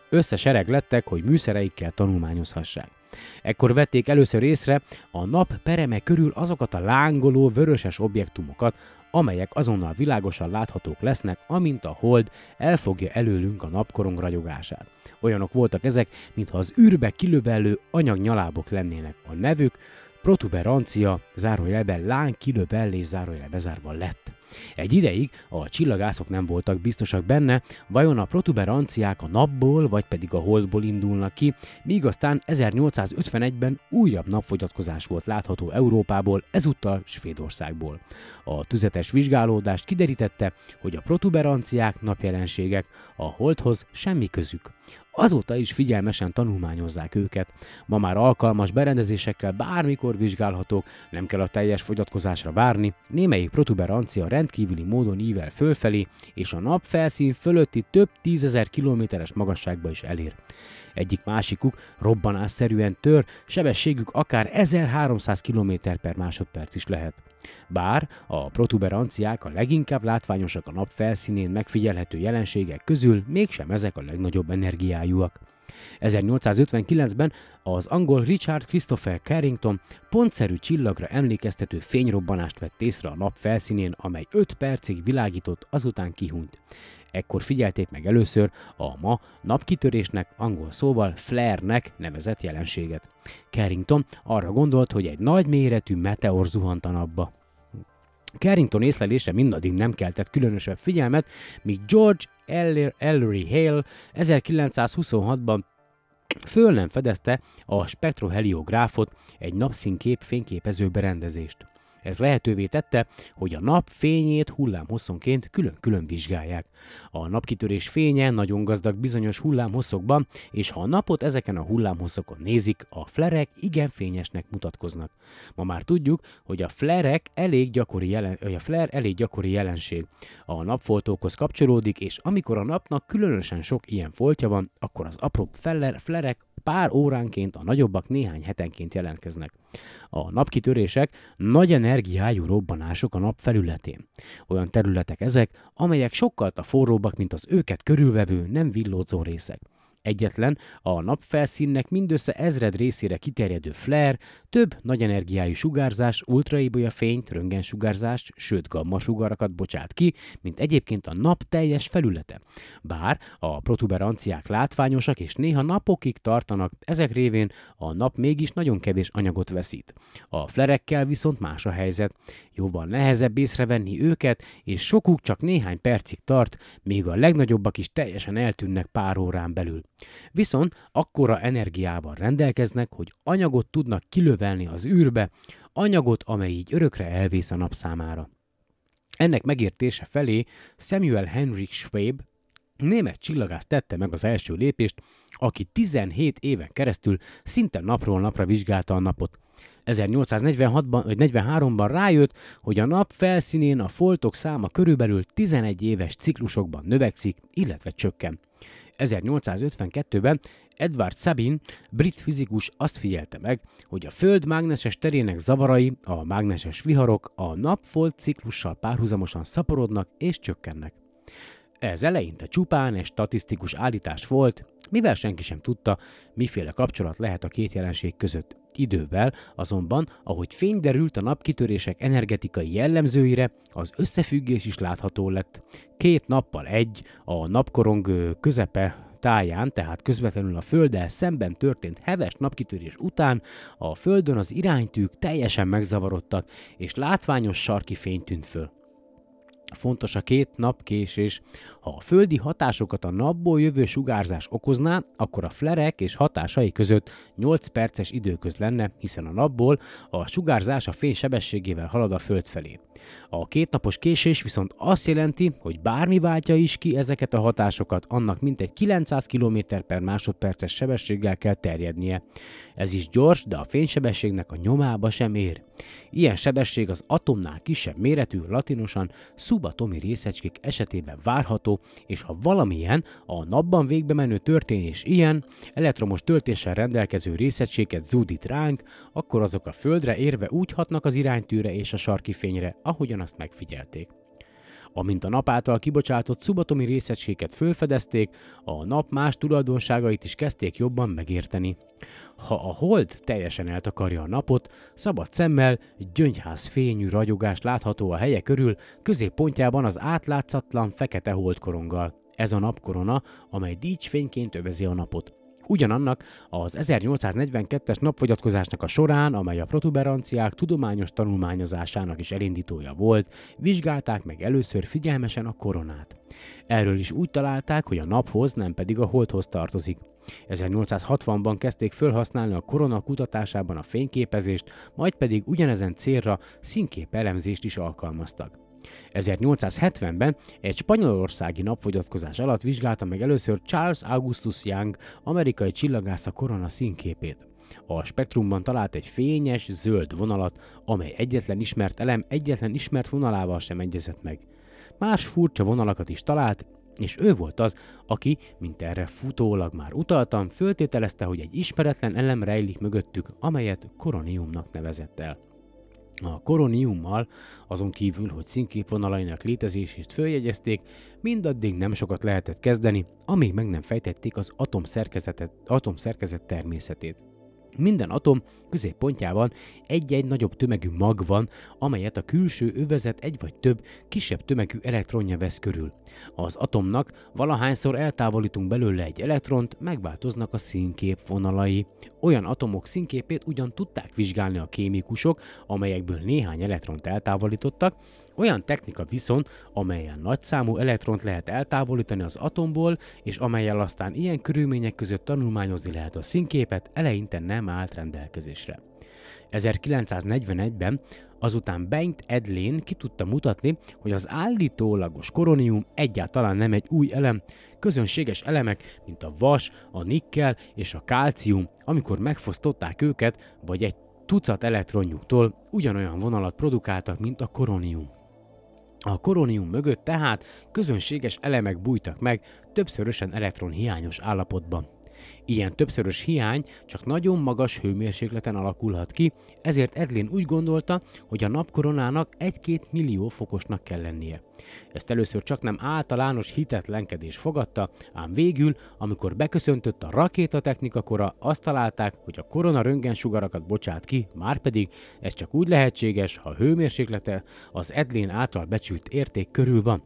összesereg lettek, hogy műszereikkel tanulmányozhassák. Ekkor vették először észre a nap pereme körül azokat a lángoló vöröses objektumokat, amelyek azonnal világosan láthatók lesznek, amint a hold elfogja előlünk a napkorong ragyogását. Olyanok voltak ezek, mintha az űrbe kilöbelő anyagnyalábok lennének. A nevük protuberancia, zárójelben láng kilöbellés, zárójel bezárva lett. Egy ideig a csillagászok nem voltak biztosak benne, vajon a protuberanciák a napból, vagy pedig a holdból indulnak ki, míg aztán 1851-ben újabb napfogyatkozás volt látható Európából, ezúttal Svédországból. A tüzetes vizsgálódás kiderítette, hogy a protuberanciák napjelenségek, a holdhoz semmi közük. Azóta is figyelmesen tanulmányozzák őket. Ma már alkalmas berendezésekkel bármikor vizsgálhatók, nem kell a teljes fogyatkozásra várni, némelyik protuberancia rendkívüli módon ível fölfelé, és a nap felszín fölötti több tízezer kilométeres magasságba is elér. Egyik másikuk robbanásszerűen tör, sebességük akár 1300 km/másodperc is lehet. Bár a protuberanciák a leginkább látványosak a nap felszínén megfigyelhető jelenségek közül, mégsem ezek a legnagyobb energiájúak. 1859-ben az angol Richard Christopher Carrington pontszerű csillagra emlékeztető fényrobbanást vett észre a nap felszínén, amely 5 percig világított, azután kihúnyt. Ekkor figyelték meg először a ma napkitörésnek, angol szóval flare-nek nevezett jelenséget. Carrington arra gondolt, hogy egy nagy méretű meteor zuhant a napba. Carrington észlelése mindaddig nem keltett különösebb figyelmet, míg George Ellery Hale 1926-ban föl nem fedezte a spektroheliográfot, egy napszínkép fényképező berendezést. Ez lehetővé tette, hogy a nap fényét hullámhosszonként külön-külön vizsgálják. A napkitörés fénye nagyon gazdag bizonyos hullámhosszokban, és ha a napot ezeken a hullámhosszokon nézik, a flerek igen fényesnek mutatkoznak. Ma már tudjuk, hogy a flare elég gyakori jelenség. A napfoltókhoz kapcsolódik, és amikor a napnak különösen sok ilyen foltja van, akkor az apróbb flerek pár óránként, a nagyobbak néhány hetenként jelentkeznek. A napkitörések nagy energiájú robbanások a nap felületén. Olyan területek ezek, amelyek sokkal forróbbak, mint az őket körülvevő nem villódzó részek. egyetlen, a napfelszínnek mindössze ezred részére kiterjedő flare, több nagy energiájú sugárzás, ultraibolyafényt, röntgensugárzást, sőt gammasugarakat bocsát ki, mint egyébként a nap teljes felülete. Bár a protuberanciák látványosak és néha napokig tartanak, ezek révén a nap mégis nagyon kevés anyagot veszít. A flerekkel viszont más a helyzet. Jóval nehezebb észrevenni őket, és sokuk csak néhány percig tart, még a legnagyobbak is teljesen eltűnnek pár órán belül. Viszont akkora energiával rendelkeznek, hogy anyagot tudnak kilövelni az űrbe, anyagot, amely így örökre elvész a nap számára. Ennek megértése felé Samuel Heinrich Schwab, német csillagász tette meg az első lépést, aki 17 éven keresztül szinte napról napra vizsgálta a napot. 1846-ban vagy 43-ban rájött, hogy a nap felszínén a foltok száma körülbelül 11 éves ciklusokban növekszik, illetve csökken. 1852-ben Edward Sabine, brit fizikus azt figyelte meg, hogy a Föld mágneses terének zavarai, a mágneses viharok a napfolt ciklussal párhuzamosan szaporodnak és csökkennek. Ez eleinte csupán egy statisztikus állítás volt, mivel senki sem tudta, miféle kapcsolat lehet a két jelenség között. Idővel azonban, ahogy fény derült a napkitörések energetikai jellemzőire, az összefüggés is látható lett. Két nappal egy, a napkorong közepe táján, tehát közvetlenül a Földdel szemben történt heves napkitörés után a Földön az iránytűk teljesen megzavarodtak, és látványos sarki fény tűnt föl. Fontos a két nap késés. Ha a földi hatásokat a napból jövő sugárzás okozná, akkor a flerek és hatásai között 8 perces időköz lenne, hiszen a napból a sugárzás a fény sebességével halad a Föld felé. A kétnapos késés viszont azt jelenti, hogy bármi váltja is ki ezeket a hatásokat, annak mintegy 900 km/másodperces sebességgel kell terjednie. Ez is gyors, de a fénysebességnek a nyomába sem ér. Ilyen sebesség az atomnál kisebb méretű, latinosan szubatomi részecskék esetében várható, és ha valamilyen, a napban végbe menő történés ilyen, elektromos töltéssel rendelkező részecskéket zúdít ránk, akkor azok a Földre érve úgy hatnak az iránytűre és a sarki fényre, ahogyan azt megfigyelték. Amint a nap által kibocsátott szubatomi részecskéket fölfedezték, a nap más tulajdonságait is kezdték jobban megérteni. Ha a hold teljesen eltakarja a napot, szabad szemmel gyöngyház fényű ragyogás látható a helye körül, középpontjában az átlátszatlan fekete holdkoronggal. Ez a napkorona, amely díszfényként övezi a napot. Ugyanannak az 1842-es napfogyatkozásnak a során, amely a protuberanciák tudományos tanulmányozásának is elindítója volt, vizsgálták meg először figyelmesen a koronát. Erről is úgy találták, hogy a naphoz, nem pedig a holdhoz tartozik. 1860-ban kezdték felhasználni a korona kutatásában a fényképezést, majd pedig ugyanezen célra színkép elemzést is alkalmaztak. 1870-ben egy spanyolországi napfogyatkozás alatt vizsgálta meg először Charles Augustus Young, amerikai csillagász, a korona színképét. A spektrumban talált egy fényes, zöld vonalat, amely egyetlen ismert elem egyetlen ismert vonalával sem egyezett meg. Más furcsa vonalakat is talált, és ő volt az, aki, mint erre futólag már utaltam, föltételezte, hogy egy ismeretlen elem rejlik mögöttük, amelyet koroniumnak nevezett el. A koroniummal, azon kívül, hogy színképvonalainak létezését följegyezték, mindaddig nem sokat lehetett kezdeni, amíg meg nem fejtették az atomszerkezet természetét. Minden atom középpontjában egy-egy nagyobb tömegű mag van, amelyet a külső övezet egy vagy több kisebb tömegű elektronja vesz körül. Az atomnak valahányszor eltávolítunk belőle egy elektront, megváltoznak a színképvonalai. Olyan atomok színképét ugyan tudták vizsgálni a kémikusok, amelyekből néhány elektront eltávolítottak, olyan technika viszont, amelyen nagyszámú elektront lehet eltávolítani az atomból, és amellyel aztán ilyen körülmények között tanulmányozni lehet a színképet, eleinte nem állt rendelkezésre. 1941-ben azután Bengt Edlén ki tudta mutatni, hogy az állítólagos koronium egyáltalán nem egy új elem, közönséges elemek, mint a vas, a nikkel és a kálcium, amikor megfosztották őket, vagy egy tucat elektronjuktól, ugyanolyan vonalat produkáltak, mint a koronium. A koronium mögött tehát közönséges elemek bújtak meg, többszörösen elektron hiányos állapotban. Ilyen többszörös hiány csak nagyon magas hőmérsékleten alakulhat ki, ezért Edlin úgy gondolta, hogy a napkoronának 1-2 millió fokosnak kell lennie. Ezt először csaknem általános hitetlenkedés fogadta, ám végül, amikor beköszöntött a rakétatechnika kora, azt találták, hogy a korona röntgensugarakat bocsát ki, márpedig ez csak úgy lehetséges, ha a hőmérséklete az Edlin által becsült érték körül van.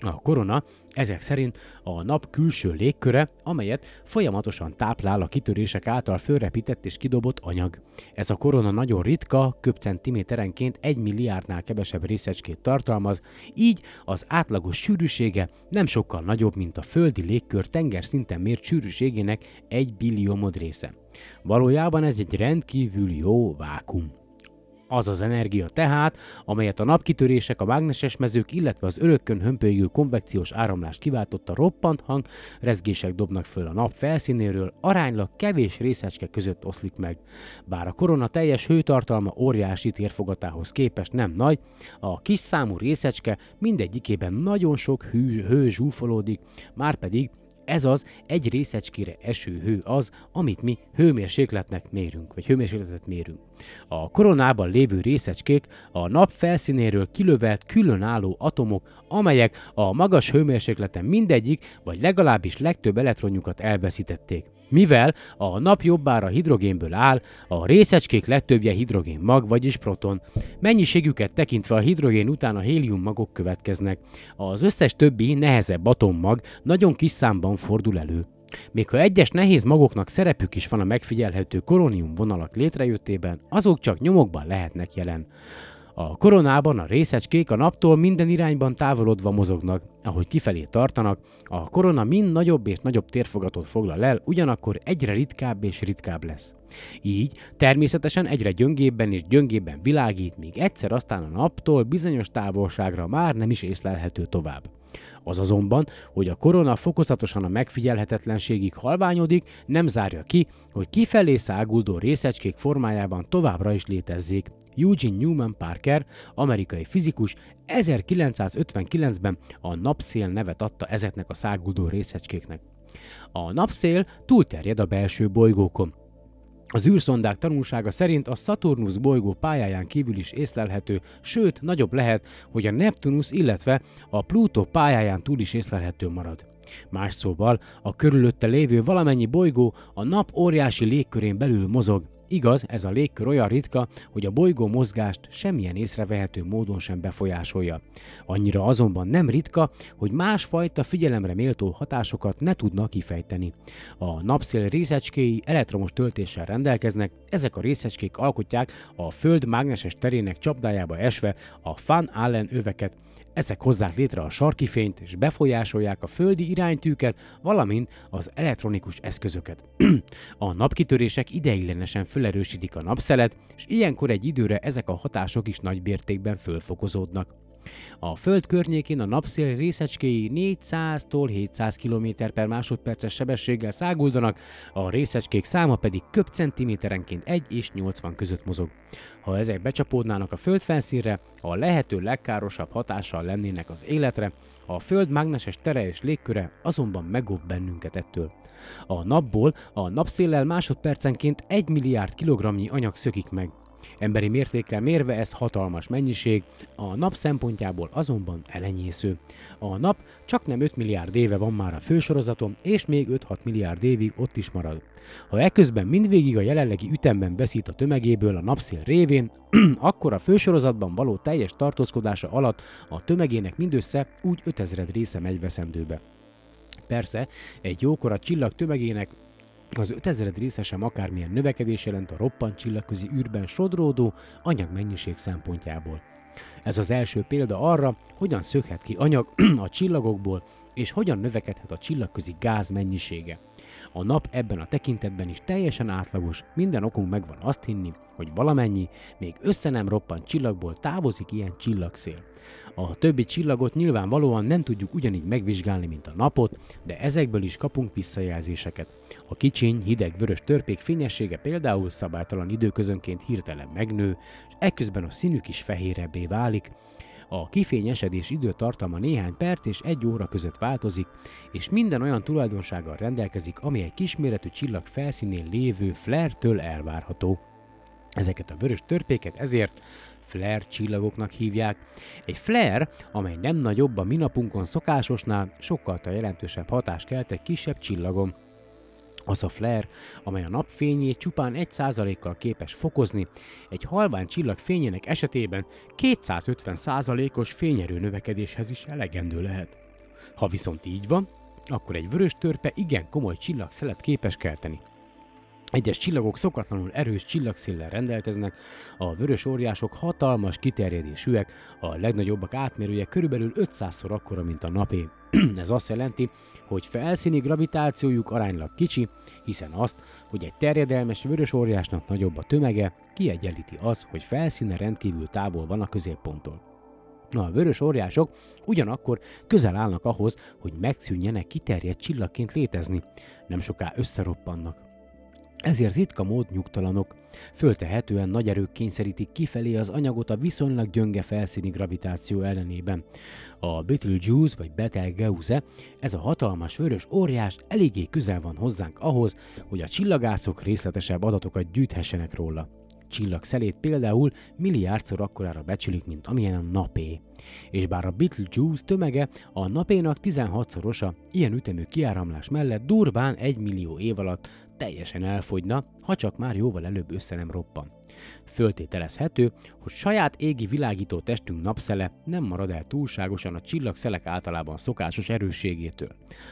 A korona ezek szerint a nap külső légköre, amelyet folyamatosan táplál a kitörések által fölrepített és kidobott anyag. Ez a korona nagyon ritka, köbcentiméterenként 1 milliárdnál kevesebb részecskét tartalmaz, így az átlagos sűrűsége nem sokkal nagyobb, mint a földi légkör tengerszinten mért sűrűségének 1 billiómod része. Valójában ez egy rendkívül jó vákum. Az az energia tehát, amelyet a napkitörések, a mágneses mezők, illetve az örökkön hömpölygő konvekciós áramlás kiváltotta roppant hang, rezgések dobnak föl a nap felszínéről, aránylag kevés részecske között oszlik meg. Bár a korona teljes hőtartalma óriási térfogatához képest nem nagy, a kis számú részecske mindegyikében nagyon sok hő zsúfolódik, márpedig ez az egy részecskére eső hő az, amit mi hőmérsékletnek mérünk, vagy hőmérsékletet mérünk. A koronában lévő részecskék a nap felszínéről kilövelt különálló atomok, amelyek a magas hőmérsékleten mindegyik, vagy legalábbis legtöbb elektronjukat elveszítették. Mivel a nap jobbára hidrogénből áll, a részecskék legtöbbje hidrogénmag, vagyis proton. Mennyiségüket tekintve a hidrogén után a héliummagok következnek. Az összes többi nehezebb atommag nagyon kis számban fordul elő. Még ha egyes nehéz magoknak szerepük is van a megfigyelhető korónium vonalak létrejöttében, azok csak nyomokban lehetnek jelen. A koronában a részecskék a naptól minden irányban távolodva mozognak, ahogy kifelé tartanak, a korona mind nagyobb és nagyobb térfogatot foglal el, ugyanakkor egyre ritkább és ritkább lesz. Így természetesen egyre gyöngébben és gyöngébben világít, míg egyszer aztán a naptól bizonyos távolságra már nem is észlelhető tovább. Az azonban, hogy a korona fokozatosan a megfigyelhetetlenségig halványodik, nem zárja ki, hogy kifelé száguldó részecskék formájában továbbra is létezzék. Eugene Newman Parker, amerikai fizikus, 1959-ben a napszél nevet adta ezeknek a száguldó részecskéknek. A napszél túlterjed a belső bolygókon. Az űrszondák tanulsága szerint a Szaturnusz bolygó pályáján kívül is észlelhető, sőt, nagyobb lehet, hogy a Neptunusz, illetve a Plutó pályáján túl is észlelhető marad. Más szóval, a körülötte lévő valamennyi bolygó a nap óriási légkörén belül mozog. Igaz, ez a légkör olyan ritka, hogy a bolygó mozgást semmilyen észrevehető módon sem befolyásolja. Annyira azonban nem ritka, hogy másfajta figyelemre méltó hatásokat ne tudnak kifejteni. A napszél részecskéi elektromos töltéssel rendelkeznek, ezek a részecskék alkotják a Föld mágneses terének csapdájába esve a Van Allen öveket. Ezek hozzák létre a sarki fényt és befolyásolják a földi iránytűket, valamint az elektronikus eszközöket. A napkitörések ideiglenesen felerősítik a napszelet, és ilyenkor egy időre ezek a hatások is nagy mértékben fölfokozódnak. A Föld környékén a napszél részecskéi 400-tól 700 km/másodperces sebességgel száguldanak, a részecskék száma pedig köbcentiméterenként 1 és 80 között mozog. Ha ezek becsapódnának a Föld felszínre, a lehető legkárosabb hatással lennének az életre, a Föld mágneses tere és légköre azonban megóv bennünket ettől. A napból a napszéllel másodpercenként 1 milliárd kilogramnyi anyag szökik meg. Emberi mértékkel mérve ez hatalmas mennyiség, a nap szempontjából azonban elenyésző. A nap csaknem 5 milliárd éve van már a fősorozaton, és még 5-6 milliárd évig ott is marad. Ha eközben mindvégig a jelenlegi ütemben veszít a tömegéből a napszél révén, akkor a fősorozatban való teljes tartózkodása alatt a tömegének mindössze úgy 5000 része megy veszendőbe. Persze, egy jókora csillag tömegének az 5000 része sem akármilyen növekedés jelent a roppant csillagközi űrben sodródó anyagmennyiség szempontjából. Ez az első példa arra, hogyan szökhet ki anyag a csillagokból, és hogyan növekedhet a csillagközi gáz mennyisége. A nap ebben a tekintetben is teljesen átlagos, minden okunk megvan azt hinni, hogy valamennyi, még össze nem roppant csillagból távozik ilyen csillagszél. A többi csillagot nyilvánvalóan nem tudjuk ugyanígy megvizsgálni, mint a napot, de ezekből is kapunk visszajelzéseket. A kicsiny, hideg vörös törpék fényessége például szabálytalan időközönként hirtelen megnő, és ekközben a színük is fehérebbé válik. A kifényesedés időtartama néhány perc és egy óra között változik, és minden olyan tulajdonsággal rendelkezik, ami egy kisméretű csillag felszínén lévő flare-től elvárható. Ezeket a vörös törpéket ezért flare csillagoknak hívják. Egy flare, amely nem nagyobb a mi napunkon szokásosnál, sokkal jelentősebb hatást kelt egy kisebb csillagon. Az a flare, amely a napfényét csupán 1%-kal képes fokozni, egy halvány csillag fényének esetében 250%-os fényerő növekedéshez is elegendő lehet. Ha viszont így van, akkor egy vörös törpe igen komoly csillagszelet képes kelteni. Egyes csillagok szokatlanul erős csillagszéllel rendelkeznek, a vörös óriások hatalmas kiterjedésűek, a legnagyobbak átmérője körülbelül 500-szor akkora, mint a napé. Ez azt jelenti, hogy felszíni gravitációjuk aránylag kicsi, hiszen azt, hogy egy terjedelmes vörös óriásnak nagyobb a tömege, kiegyenlíti az, hogy felszíne rendkívül távol van a középponttól. A vörös óriások ugyanakkor közel állnak ahhoz, hogy megszűnjenek kiterjedt csillagként létezni, nem soká összeroppannak. Ezért ritka mód nyugtalanok. Föltehetően nagy erők kényszerítik kifelé az anyagot a viszonylag gyönge felszíni gravitáció ellenében. A Betelgeuse vagy Betelgeuse, ez a hatalmas vörös óriás eléggé közel van hozzánk ahhoz, hogy a csillagászok részletesebb adatokat gyűjthessenek róla. Csillagszelét például milliárdszor akkorára becsülik, mint amilyen a napé. És bár a Betelgeuse tömege a napénak 16-szorosa, ilyen ütemű kiáramlás mellett durván 1 millió év alatt teljesen elfogyna, ha csak már jóval előbb össze nem roppan. Föltételezhető, hogy saját égi világító testünk napszele nem marad el túlságosan a csillagszelek általában szokásos erősségétől.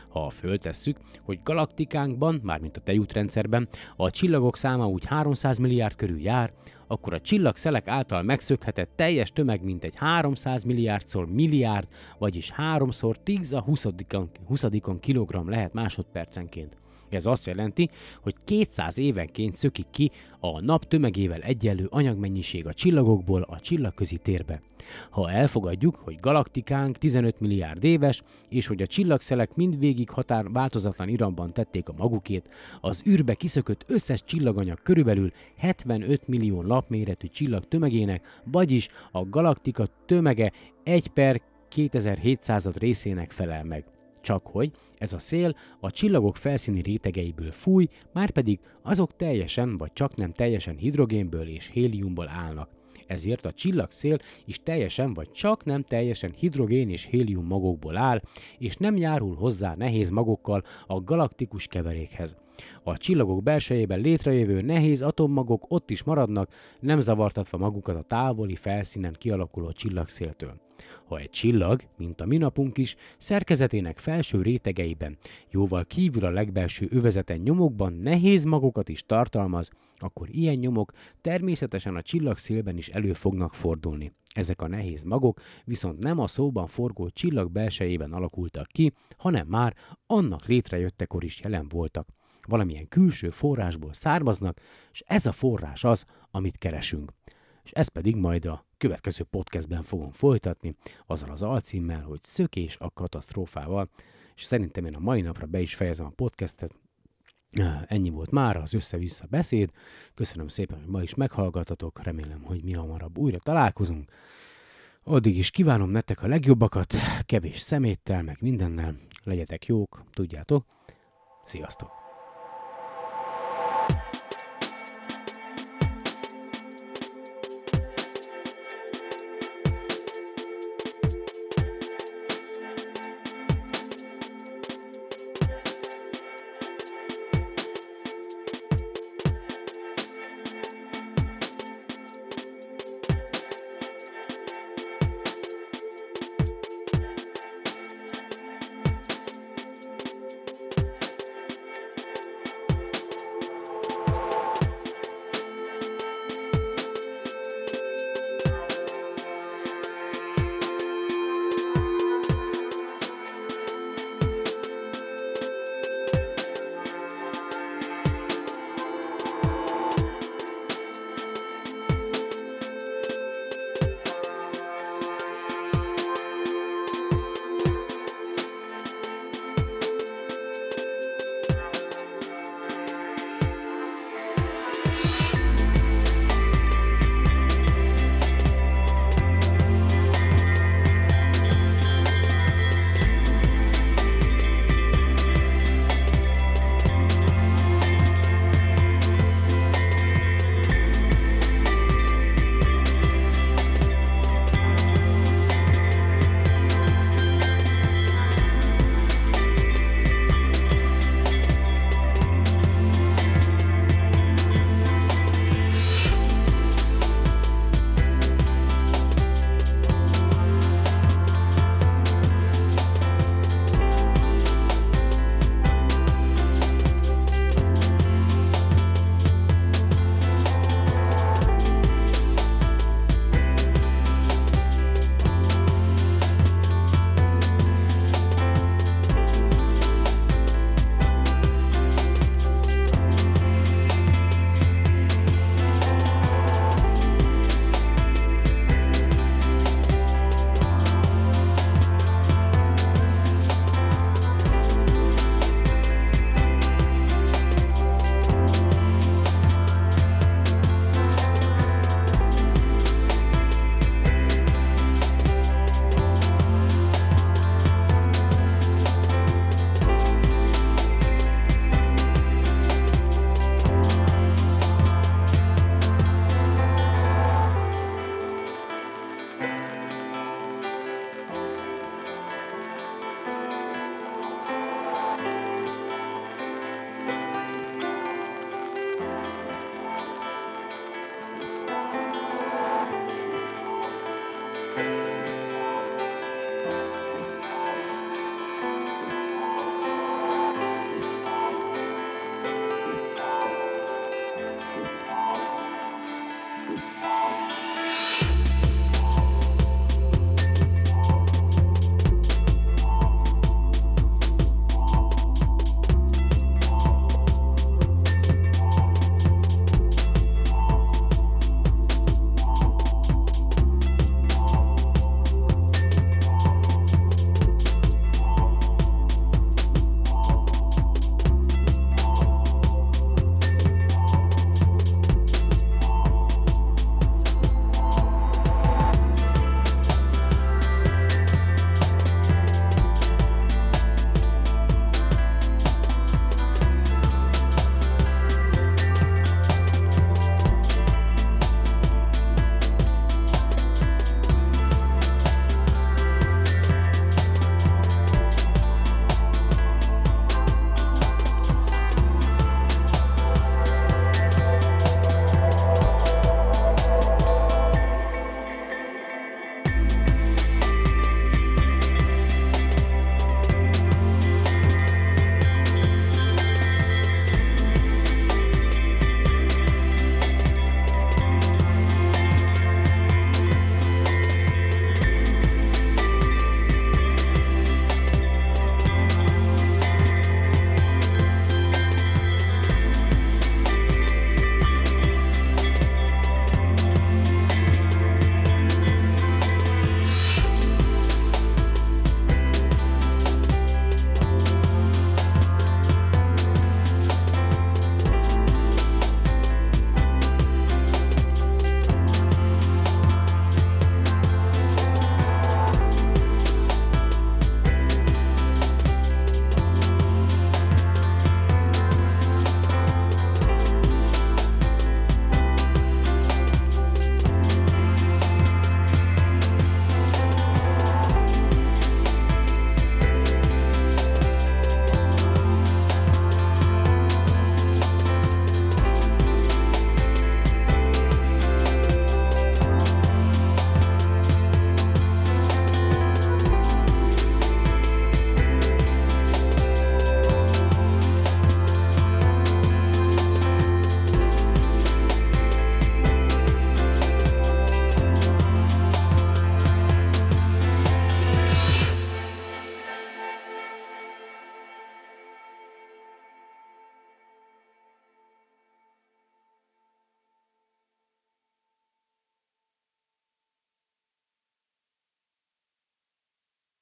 Ha föltesszük, hogy galaktikánkban, mármint a tejútrendszerben, a csillagok száma úgy 300 milliárd körül jár, akkor a csillagszelek által megszökhetett teljes tömeg mintegy 300 milliárdszor milliárd, vagyis 3-szor 10^20 kilogramm lehet másodpercenként. Ez azt jelenti, hogy 200 évenként szökik ki a nap tömegével egyenlő anyagmennyiség a csillagokból a csillagközi térbe. Ha elfogadjuk, hogy galaktikánk 15 milliárd éves, és hogy a csillagszelek mindvégig változatlan iramban tették a magukét, az űrbe kiszökött összes csillaganyag körülbelül 75 millió lapméretű csillag tömegének, vagyis a galaktika tömege 1/2700 részének felel meg. Csak hogy ez a szél a csillagok felszíni rétegeiből fúj, márpedig azok teljesen vagy csak nem teljesen hidrogénből és héliumból állnak. Ezért a csillagszél is teljesen vagy csak nem teljesen hidrogén és hélium magokból áll, és nem járul hozzá nehéz magokkal a galaktikus keverékhez. A csillagok belsejében létrejövő nehéz atommagok ott is maradnak, nem zavartatva magukat a távoli felszínen kialakuló csillagszéltől. Ha egy csillag, mint a mi napunk is, szerkezetének felső rétegeiben, jóval kívül a legbelső övezeten nyomokban nehéz magokat is tartalmaz, akkor ilyen nyomok természetesen a csillagszélben is elő fognak fordulni. Ezek a nehéz magok viszont nem a szóban forgó csillag belsejében alakultak ki, hanem már annak létrejöttekor is jelen voltak. Valamilyen külső forrásból származnak, és ez a forrás az, amit keresünk. És ezt pedig majd a következő podcastben fogom folytatni, azzal az alcímmel, hogy szökés a katasztrófával, és szerintem én a mai napra be is fejezem a podcastet. Ennyi volt mára az össze-vissza beszéd. Köszönöm szépen, hogy ma is meghallgattatok, remélem, hogy mi hamarabb újra találkozunk. Addig is kívánom nektek a legjobbakat, kevés szeméttel, meg mindennel. Legyetek jók, tudjátok. Sziasztok!